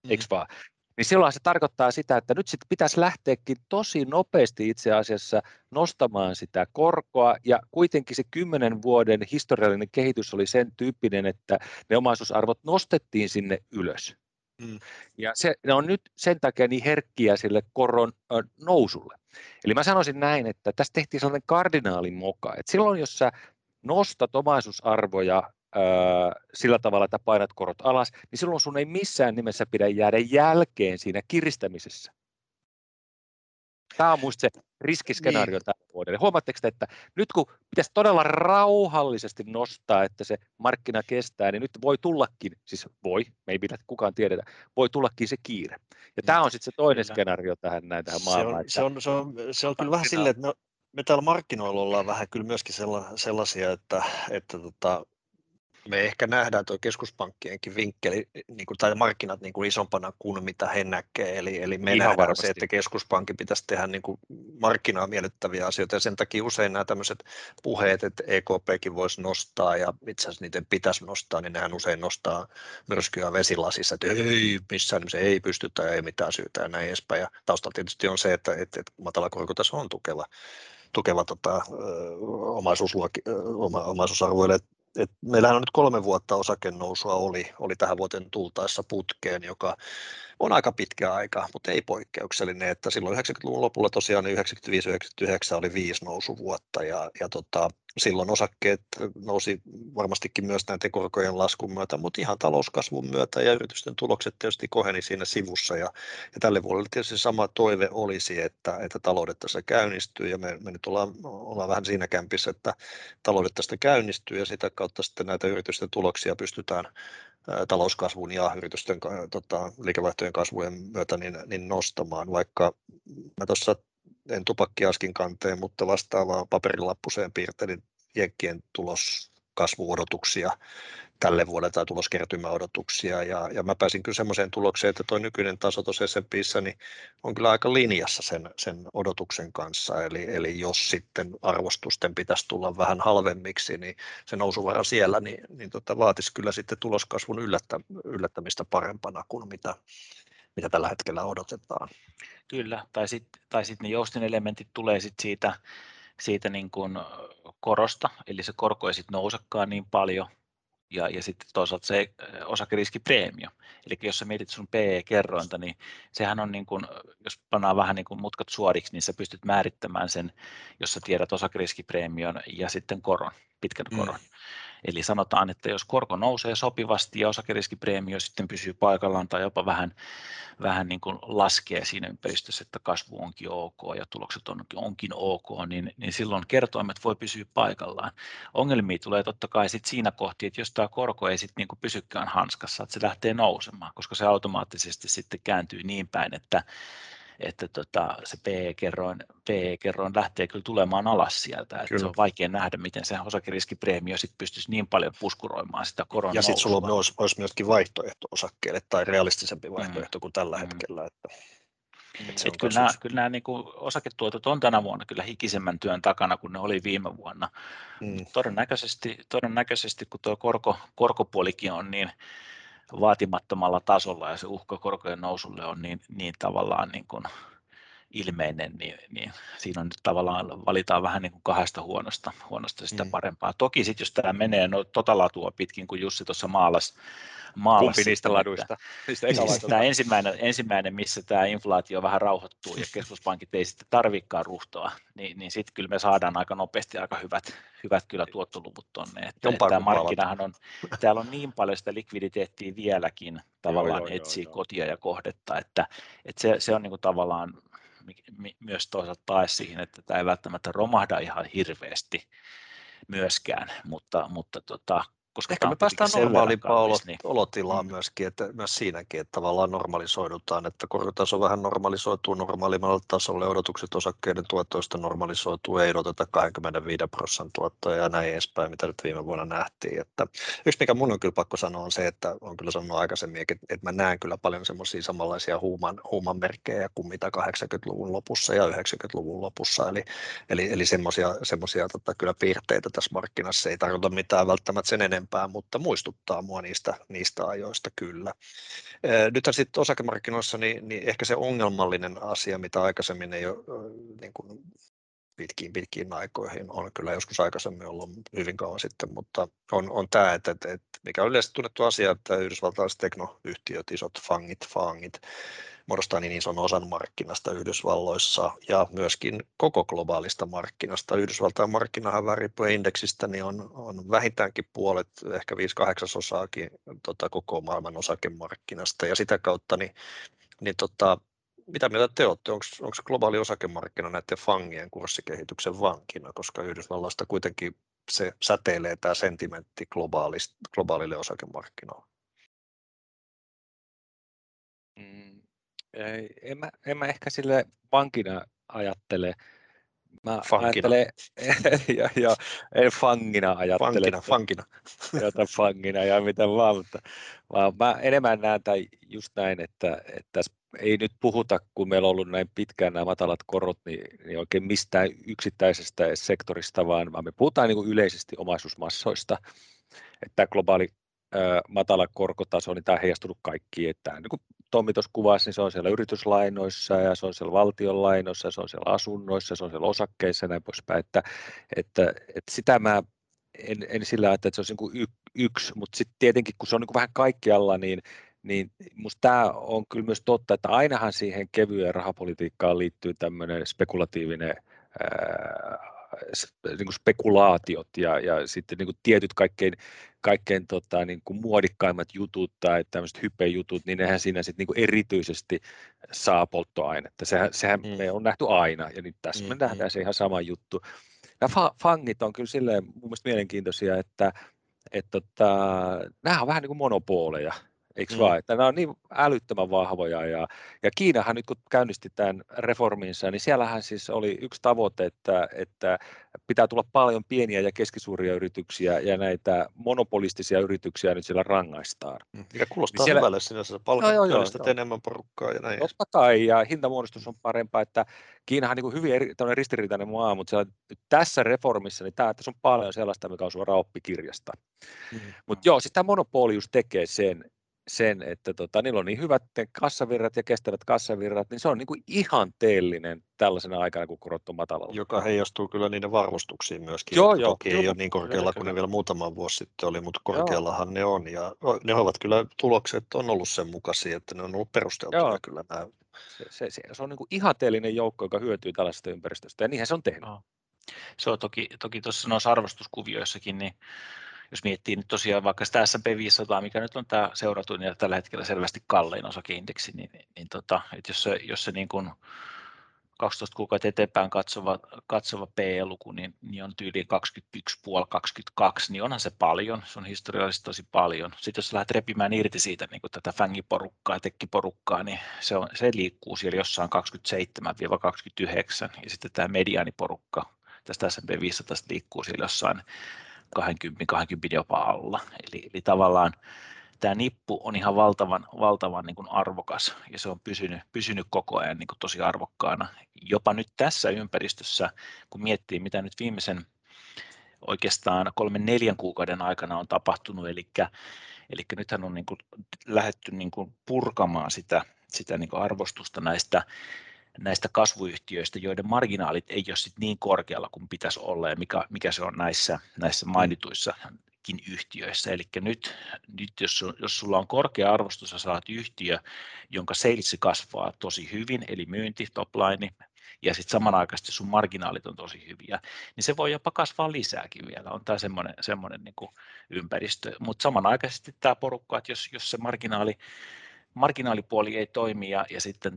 eikö vaan? Niin silloin se tarkoittaa sitä, että nyt sitten pitäisi lähteäkin tosi nopeasti itse asiassa nostamaan sitä korkoa ja kuitenkin se 10 vuoden historiallinen kehitys oli sen tyyppinen, että ne omaisuusarvot nostettiin sinne ylös. Ja ne on nyt sen takia niin herkkiä sille koron nousulle. Eli mä sanoisin näin, että tässä tehtiin sellainen kardinaalimoka, että silloin jos sä nostat omaisuusarvoja sillä tavalla, että painat korot alas, niin silloin sun ei missään nimessä pidä jäädä jälkeen siinä kiristämisessä. Tämä on musta se riskiskenaario tällä vuodelle. Huomaatteko, että nyt kun pitäisi todella rauhallisesti nostaa, että se markkina kestää, niin nyt voi tullakin, siis me ei pidä kukaan tiedetä, voi tullakin se kiire. Ja tämä on sitten se toinen skenaario tähän maailmaan. Se on kyllä vähän silleen, että me täällä markkinoilla ollaan vähän kyllä myöskin sellaisia, että me ehkä nähdään tuo keskuspankkienkin vinkkeli niin kuin, tai markkinat niin kuin isompana kuin mitä he näkee. Eli me nähdään se, että keskuspankki pitäisi tehdä niin kuin markkinaa miellyttäviä asioita ja sen takia usein nämä tämmöiset puheet, että EKPkin voisi nostaa ja itse asiassa niiden pitäisi nostaa, niin nehän usein nostaa myrskyä vesilasissa, että ei missään niin se ei pystytä, ei mitään syytä ja näin edespäin. Ja taustalla tietysti on se, että matala korkotaso on tukeva omaisuusarvoille. Et meillähän on nyt 3 vuotta osakenousua oli tähän vuoteen tultaessa putkeen, joka on aika pitkä aika, mutta ei poikkeuksellinen, että silloin 90-luvun lopulla tosiaan 95-99 oli 5 nousuvuotta ja silloin osakkeet nousi varmastikin myös näiden korkojen laskun myötä, mutta ihan talouskasvun myötä ja yritysten tulokset tietysti koheni siinä sivussa ja tälle vuodelle tietysti sama toive olisi, että taloudet tässä käynnistyy ja me nyt ollaan vähän siinä kämpissä, että taloudet tästä käynnistyy ja sitä kautta sitten näitä yritysten tuloksia pystytään talouskasvun ja yritysten liikevaihtojen kasvujen myötä niin nostamaan, vaikka mä tuossa en tupakkiaskin kanteen, mutta vastaavaan paperilappuseen piirtelin jenkkien tuloskasvuodotuksia tälle vuodelle tai tuloskertymäodotuksia ja mä pääsin kyllä semmoiseen tulokseen, että tuo nykyinen taso tuossa S&P:ssä niin on kyllä aika linjassa sen odotuksen kanssa, eli jos sitten arvostusten pitäisi tulla vähän halvemmiksi, niin se nousuvara siellä niin vaatisi kyllä sitten tuloskasvun yllättämistä parempana kuin mitä tällä hetkellä odotetaan. Kyllä, tai sit ne joustin elementit tulee sit siitä niin kuin korosta, eli se korko ei sit nousekaan niin paljon, ja sitten toisaalta se osakeriskipreemio. Eli jos sä mietit sun PE-kerrointa, niin sehän on, niin kuin, jos pannaan vähän niin kuin mutkat suoriksi, niin sä pystyt määrittämään sen, jos sä tiedät osakeriskipreemion ja sitten koron, pitkän koron. Eli sanotaan, että jos korko nousee sopivasti ja osakeriskipreemio sitten pysyy paikallaan tai jopa vähän niin kuin laskee siinä ympäristössä, että kasvu onkin ok ja tulokset onkin ok, niin silloin kertoimet voi pysyä paikallaan. Ongelmia tulee totta kai sit siinä kohti, että jos tämä korko ei sit niin kuin pysykään hanskassa, että se lähtee nousemaan, koska se automaattisesti sitten kääntyy niin päin, että se PE-kerroin lähtee kyllä tulemaan alas sieltä. Että se on vaikea nähdä, miten se osakeriskipreemio sit pystyisi niin paljon puskuroimaan sitä koron nousua. Ja sitten sulla olisi myöskin vaihtoehto osakkeelle tai realistisempi vaihtoehto kuin tällä hetkellä. Että kyllä nämä niin kuin osaketuotot on tänä vuonna kyllä hikisemmän työn takana kuin ne oli viime vuonna. Todennäköisesti kun tuo korkopuolikin on niin vaatimattomalla tasolla ja se uhka korkojen nousulle on niin tavallaan niin kuin ilmeinen, niin siinä on nyt tavallaan valitaan vähän niin kuin kahdesta huonosta sitä parempaa. Toki sitten jos tämä menee tota latua pitkin, kun Jussi tuossa maalas kumpi niistä laduista? Tämä ensimmäinen, missä tämä inflaatio vähän rauhoittuu ja keskuspankit ei sitten tarvikaan ruhtoa, niin sitten kyllä me saadaan aika nopeasti aika hyvät kyllä tuottoluvut tuonne. Tämä markkinahan on, täällä on niin paljon sitä likviditeettiä vieläkin tavallaan etsii kotia ja kohdetta, että se on niin kuin tavallaan myös toisaalta taas siihen, että tämä ei välttämättä romahda ihan hirveästi myöskään, mutta koska ehkä me päästään normaalimpaan olotilaan myöskin, että myös siinäkin, että tavallaan normalisoidutaan, että korkotaso vähän normalisoituu normaalimmalla tasolle, odotukset osakkeiden tuotoista normalisoituu, ei odoteta 25% tuottoa ja näin edespäin, mitä nyt viime vuonna nähtiin. Että yksi, mikä mun on kyllä pakko sanoa, on se, että on kyllä sanonut aikaisemmin, että mä näen kyllä paljon semmoisia samanlaisia huuman merkkejä kuin mitä 80-luvun lopussa ja 90-luvun lopussa, eli semmoisia kyllä piirteitä tässä markkinassa, ei tarkoita mitään välttämättä sen enempää, mutta muistuttaa mua niistä ajoista kyllä. Nythän sitten osakemarkkinoissa niin ehkä se ongelmallinen asia, mitä aikaisemmin ei ole niin kuin pitkiin aikoihin on kyllä joskus aikaisemmin ollut hyvin kauan sitten, mutta on tämä, että mikä on yleisesti tunnettu asia, että yhdysvaltalaiset teknoyhtiöt, isot fangit, muodostaa niin ison osan markkinasta Yhdysvalloissa ja myöskin koko globaalista markkinasta. Yhdysvaltain markkinahan riippuen indeksistä niin on vähintäänkin puolet, ehkä 5/8 koko maailman osakemarkkinasta ja sitä kautta niin mitä mieltä te olette? Onko globaali osakemarkkina näiden fangien kurssikehityksen vankina, koska Yhdysvalloista kuitenkin se säteilee tämä sentimentti globaalille osakemarkkinoille? En mä ehkä sille vankina ajattele. Mä ajattelen, ja en fangina ajattele. Fangina. Jotain fangina ja mitä vaan, mutta mä enemmän näen tämän just näin, että tässä ei nyt puhuta, kun meillä on ollut näin pitkään nämä matalat korot, niin oikein mistään yksittäisestä sektorista, vaan me puhutaan niin kuin yleisesti omaisuusmassoista, että tämä globaali matala korkotaso, niin tämä on heijastunut kaikkiin, että niin kuin Tommi tuossa kuvasi, niin se on siellä yrityslainoissa ja se on siellä valtionlainoissa, se on siellä asunnoissa, se on siellä osakkeissa ja näin poispäin, että sitä mä en sillä ajattele, että se on niin yksi, mutta sitten tietenkin, kun se on niin vähän kaikkialla, niin musta tämä on kyllä myös totta, että ainahan siihen kevyen rahapolitiikkaan liittyy tämmöinen spekulatiivinen niin spekulaatiot ja sitten niin tietyt kaikkein niin muodikkaimmat jutut tai tämmöiset hypejutut, niin nehän siinä sitten niin erityisesti saa polttoainetta. Sehän me on nähty aina ja nyt tässä me nähdään se ihan sama juttu. Nämä fangit on kyllä silleen mun mielestä mielenkiintoisia, että nämä on vähän niin kuin monopoleja. Eikö vaan? Nämä on niin älyttömän vahvoja ja Kiinahan nyt kun käynnisti tämän reforminsa, niin siellähän siis oli yksi tavoite, että pitää tulla paljon pieniä ja keskisuuria yrityksiä ja näitä monopolistisia yrityksiä nyt siellä rangaistaan. Mikä kuulostaa niin siellä hyvälle sinänsä, palkat enemmän porukkaa ja näin. Totta kai, ja hintamuodostus on parempaa, että Kiinahan on niin hyvin ristiriitainen maa, mutta siellä, tässä reformissa niin tämä, tässä on paljon sellaista, mikä on suoraan oppikirjasta. Mutta joo, siis tämä monopoli just tekee sen, että niillä on niin hyvät kassavirrat ja kestävät kassavirrat, niin se on niin kuin ihanteellinen tällaisena aikana, kun korot on matalalla. Joka heijastuu kyllä niiden varvostuksiin myöskin. Joo, toki ei ole niin korkealla kuin ne vielä muutama vuosi sitten oli, mutta korkeallahan ne on. Ja ne ovat kyllä, tulokset on ollut sen mukaisia, että ne on ollut perusteltuja kyllä nämä. Se on niin kuin ihanteellinen joukko, joka hyötyy tällaisesta ympäristöstä, ja niinhän se on tehnyt. Se on toki tuossa noissa arvostuskuvioissakin, niin jos miettii nyt tosiaan vaikka sitä S&P 500, mikä nyt on tämä seuratuin ja tällä hetkellä selvästi kallein osakeindeksi, niin että jos se niin kuin 12 kuukautta eteenpäin katsova PE-luku niin on tyyliin 21,5-22, niin onhan se paljon, se on historiallisesti tosi paljon. Sitten jos lähdet repimään irti siitä niin kuin tätä fängiporukkaa ja tekkiporukkaa, niin se liikkuu siellä jossain 27-29, ja sitten tämä mediaaniporukka tästä S&P 500 liikkuu siellä jossain 20 jopa alla. Eli tavallaan tämä nippu on ihan valtavan niin kuin arvokas ja se on pysynyt koko ajan niin kuin tosi arvokkaana. Jopa nyt tässä ympäristössä, kun miettii mitä nyt viimeisen oikeastaan 3-4 kuukauden aikana on tapahtunut, eli nythän on niin kuin lähdetty niin kuin purkamaan sitä niin kuin arvostusta näistä kasvuyhtiöistä, joiden marginaalit ei ole sit niin korkealla kuin pitäisi olla ja mikä se on näissä mainituissakin yhtiöissä. Eli nyt jos sulla on korkea arvostus ja saat yhtiö, jonka sales kasvaa tosi hyvin, eli myynti, topline, ja sitten samanaikaisesti sun marginaalit on tosi hyviä, niin se voi jopa kasvaa lisääkin vielä. On tämä semmoinen niinku ympäristö, mutta samanaikaisesti tämä porukka, että jos se marginaalipuoli ei toimi ja sitten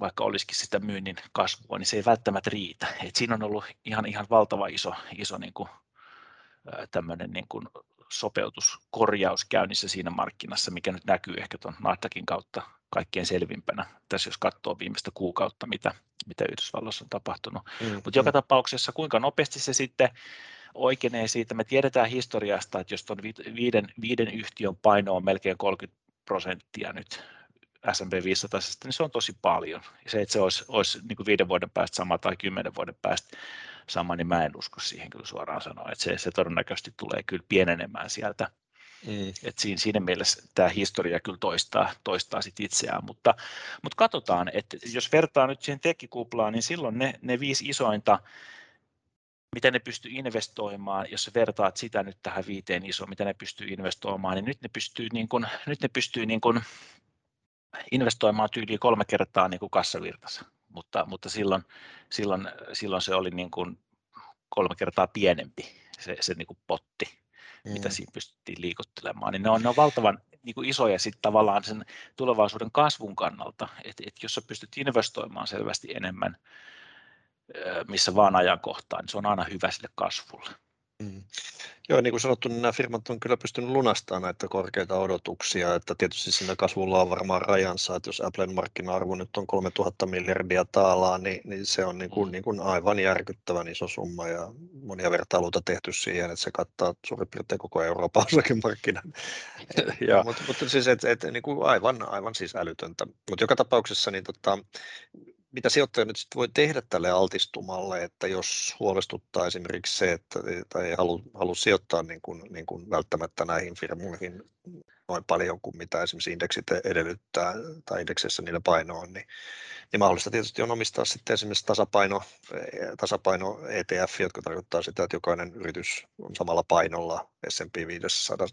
vaikka olisikin sitä myynnin kasvua, niin se ei välttämättä riitä. Et siinä on ollut ihan valtava iso niin kuin, tämmöinen niin kuin sopeutuskorjaus käynnissä siinä markkinassa, mikä nyt näkyy ehkä tuon Nasdaqin kautta kaikkein selvimpänä. Tässä jos katsoo viimeistä kuukautta, mitä Yhdysvalloissa on tapahtunut. Mutta joka tapauksessa kuinka nopeasti se sitten oikeenee siitä. Me tiedetään historiasta, että jos tuon viiden yhtiön paino on melkein 30% nyt, S&P 500, niin se on tosi paljon. Se, että se olisi niin kuin 5 vuoden päästä sama tai 10 vuoden päästä sama, niin mä en usko siihen kyllä suoraan sanoa. Että se todennäköisesti tulee kyllä pienenemään sieltä. Et siinä mielessä tämä historia kyllä toistaa sit itseään, mutta katsotaan, että jos vertaa nyt siihen tekkikuplaan, niin silloin ne 5 isointa, mitä ne pystyy investoimaan, jos vertaat sitä nyt tähän 5 isoon, mitä ne pystyy investoimaan, niin nyt ne pystyy investoimaan tyyliin 3 kertaa niin kuin kassavirtassa, mutta silloin se oli niin kuin 3 kertaa pienempi se niin kuin potti, mitä siinä pystyttiin liikuttelemaan. Niin ne on valtavan niin kuin isoja sit tavallaan sen tulevaisuuden kasvun kannalta, että jos sä pystyt investoimaan selvästi enemmän missä vaan ajankohtaan, niin se on aina hyvä sille kasvulle. Joo, niin kuin sanottu, niin nämä firmat on kyllä pystynyt lunastamaan näitä korkeita odotuksia, että tietysti siinä kasvulla on varmaan rajansa, että jos Applen markkina-arvo nyt on 3000 miljardia taalaa, niin se on niin kuin aivan järkyttävän iso summa ja monia vertailuita tehty siihen, että se kattaa suurin piirtein koko Euroopan osakemarkkinan. Mutta siis niin kuin aivan siis älytöntä, mutta joka tapauksessa niin mitä sijoittaja nyt sit voi tehdä tälle altistumalle, että jos huolestuttaa esimerkiksi se, että tai ei halua sijoittaa niin kuin välttämättä näihin firmoihin noin paljon kuin mitä esimerkiksi indeksit edellyttää tai indeksissä niillä paino on, niin mahdollista tietysti on omistaa sitten esimerkiksi tasapaino ETF, jotka tarkoittaa sitä, että jokainen yritys on samalla painolla, S&P 500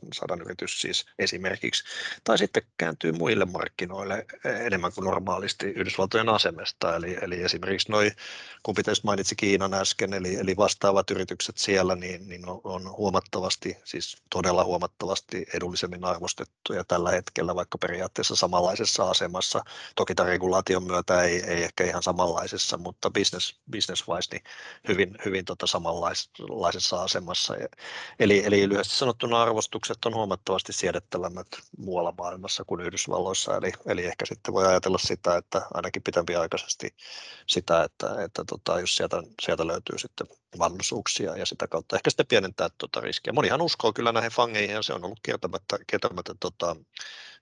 yritys siis esimerkiksi, tai sitten kääntyy muille markkinoille enemmän kuin normaalisti Yhdysvaltojen asemesta, eli esimerkiksi noi, kun pitäisi mainitsi Kiinan äsken, eli vastaavat yritykset siellä, niin on huomattavasti, siis todella huomattavasti edullisemmin arvostettuja tällä hetkellä, vaikka periaatteessa samanlaisessa asemassa, toki tämän regulaation myötä ei ehkä ihan samanlaisessa, mutta business-wise niin hyvin samanlaisessa asemassa, eli lyhyesti sanottuna arvostukset on huomattavasti siedettävämmät muualla maailmassa kuin Yhdysvalloissa, eli ehkä sitten voi ajatella sitä, että ainakin pitempiaikaisesti sitä, että jos sieltä löytyy sitten mahdollisuuksia ja sitä kautta ehkä sitten pienentää riskiä. Monihan uskoo kyllä näihin fangeihin ja se on ollut kiertämättä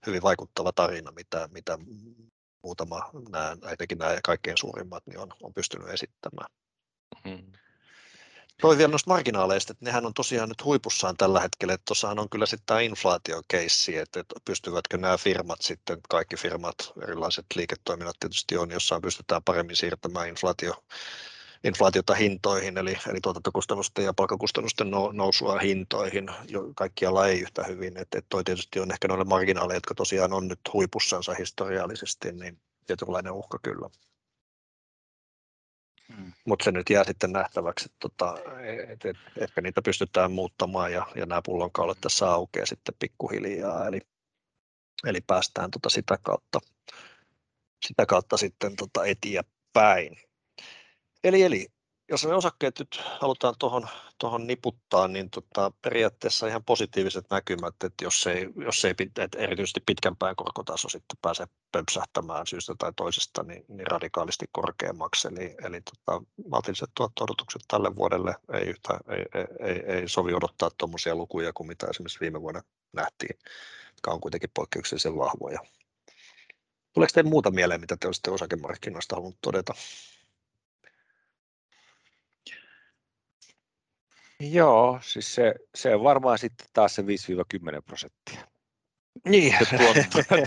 hyvin vaikuttava tarina, mitä muutama, nämä kaikkein suurimmat, niin on pystynyt esittämään. Mm-hmm. Toi vielä noista marginaaleista, että nehän on tosiaan nyt huipussaan tällä hetkellä, että tuossahan on kyllä sitten tämä inflaatiokeissi, että pystyvätkö nämä firmat sitten, kaikki firmat, erilaiset liiketoiminnat tietysti on, jossa pystytään paremmin siirtämään inflaatiota hintoihin, eli tuotantokustannusten ja palkkakustannusten nousua hintoihin, kaikkialla ei yhtä hyvin, että toi tietysti on ehkä noille marginaaleille, jotka tosiaan on nyt huipussansa historiallisesti, niin tietynlainen uhka kyllä. Mutta se nyt jää sitten nähtäväksi, että ehkä niitä pystytään muuttamaan ja nämä pullonkaulat tässä aukeaa sitten pikkuhiljaa, eli päästään sitä kautta sitten eteenpäin. Eli jos me osakkeet nyt halutaan tuohon niputtaa, niin periaatteessa ihan positiiviset näkymät, että jos ei erityisesti pitkänpäin korkotaso sitten pääse pöpsähtämään syystä tai toisesta, niin radikaalisti korkeammaksi. Eli maltilliset tuotto-odotukset tälle vuodelle ei sovi odottaa tuommoisia lukuja kuin mitä esimerkiksi viime vuonna nähtiin, jotka on kuitenkin poikkeuksellisen vahvoja. Tuleeko teille muuta mieleen, mitä te olisitte osakemarkkinoista halunnut todeta? Joo, siis se on varmaan sitten taas se 5-10%. Niin.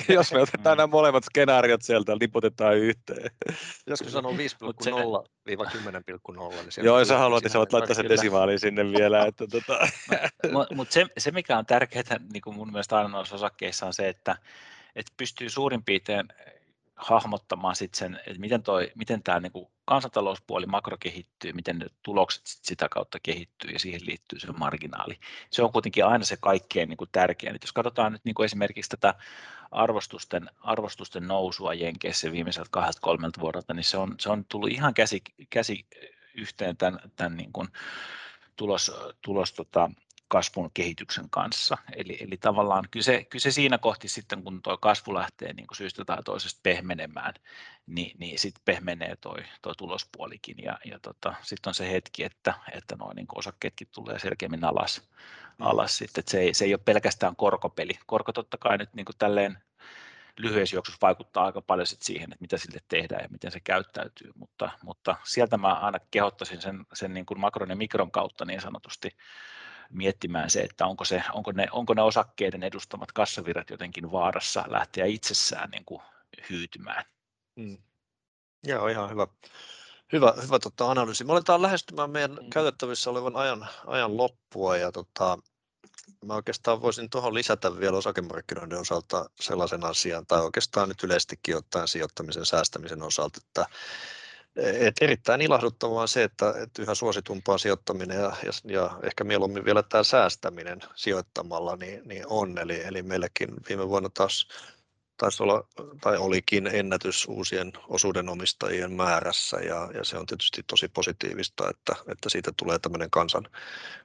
Jos me otetaan nämä molemmat skenaariot sieltä, niputetaan yhteen. Joskin sanoo 5,0-10,0. Niin joo, jos haluat, niin saat laittaa sen desimaaliin sinne vielä. Mutta se, mikä on tärkeää niin kuin mun mielestä aina noissa osakkeissa on se, että pystyy suurin piirtein hahmottamaan sitten sen, että miten tämä niin kuin kansantalouspuoli, makro kehittyy, miten ne tulokset sitä kautta kehittyy ja siihen liittyy se marginaali. Se on kuitenkin aina se kaikkein niin kuin tärkein. Jos katsotaan nyt niin kuin esimerkiksi tätä arvostusten nousua Jenkeissä viimeiseltä 2-3 vuodelta, niin se on tullut ihan käsi yhteen tämän niin kuin tulos kasvun kehityksen kanssa. Eli tavallaan kyse siinä kohti sitten, kun tuo kasvu lähtee niin kuin syystä tai toisesta pehmenemään, niin sitten pehmenee tuo tulospuolikin ja sitten on se hetki, että nuo niin kuin osakkeetkin tulee selkeämmin alas sitten. Et se ei ole pelkästään korkopeli. Korko totta kai nyt niin kuin tälleen lyhyessä juoksussa vaikuttaa aika paljon sit siihen, että mitä sille tehdään ja miten se käyttäytyy, mutta sieltä mä aina kehottaisin sen niin kuin makron ja mikron kautta niin sanotusti miettimään se, että onko ne osakkeiden edustamat kassavirrat jotenkin vaarassa lähteä itsessään niin kuin hyytymään. Joo, ihan hyvä analyysi. Me aletaan lähestymään meidän käytettävissä olevan ajan loppua ja mä oikeastaan voisin tuohon lisätä vielä osakemarkkinoiden osalta sellaisen asian tai oikeastaan nyt yleistikin ottaen sijoittamisen säästämisen osalta, että erittäin ilahduttavaa on se, että yhä suositumpaa sijoittaminen ja ehkä mieluummin vielä tämä säästäminen sijoittamalla niin on. Eli meilläkin viime vuonna taas taisi olla tai olikin ennätys uusien osuudenomistajien määrässä ja se on tietysti tosi positiivista, että siitä tulee tämmöinen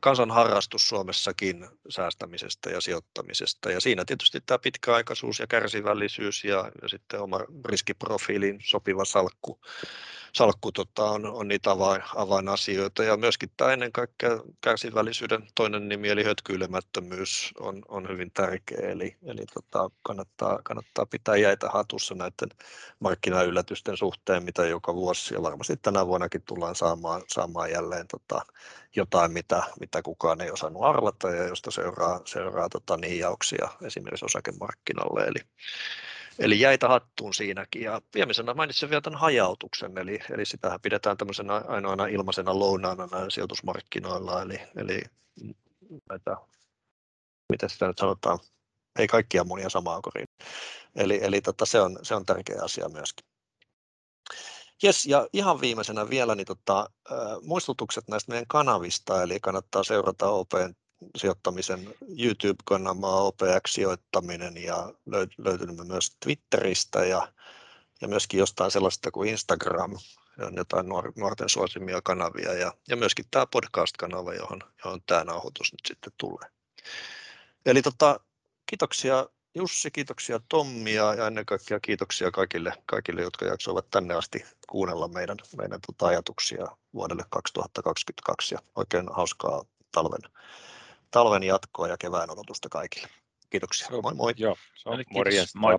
kansan harrastus Suomessakin säästämisestä ja sijoittamisesta ja siinä tietysti tämä pitkäaikaisuus ja kärsivällisyys ja sitten oma riskiprofiilin sopiva salkku on niitä avainasioita ja myöskin tämä ennen kaikkea kärsivällisyyden toinen nimi eli hötkyilemättömyys on hyvin tärkeä eli kannattaa pitää jäitä hatussa näiden markkinayllätysten suhteen mitä joka vuosi ja varmasti tänä vuonnakin tullaan saamaan jälleen jotain mitä kukaan ei osannut arvata ja josta seuraa niijauksia esimerkiksi osakemarkkinalle eli jäitä hattuun siinäkin ja viimeisenä mainitsen vielä tämän hajautuksen, eli sitähän pidetään tämmöisenä ainoana ilmaisena lounaana näillä sijoitusmarkkinoilla, eli näitä, miten sitä nyt sanotaan, ei kaikkia munia samaan koriin, eli se on tärkeä asia myöskin. Jes, ja ihan viimeisenä vielä niin muistutukset näistä meidän kanavista, eli kannattaa seurata OP:n sijoittamisen YouTube-kanavaa, OPX-sijoittaminen ja löytynyt myös Twitteristä ja myöskin jostain sellaista kuin Instagram, jotain nuorten suosimia kanavia ja myöskin tämä podcast-kanava, johon tämä nauhoitus nyt sitten tulee. Eli kiitoksia Jussi, kiitoksia Tommi ja ennen kaikkea kiitoksia kaikille, jotka jaksoivat tänne asti kuunnella meidän ajatuksia vuodelle 2022 ja oikein hauskaa talven jatkoa ja kevään odotusta kaikille. Kiitoksia. Moi moi. Joo, morjens. Moi.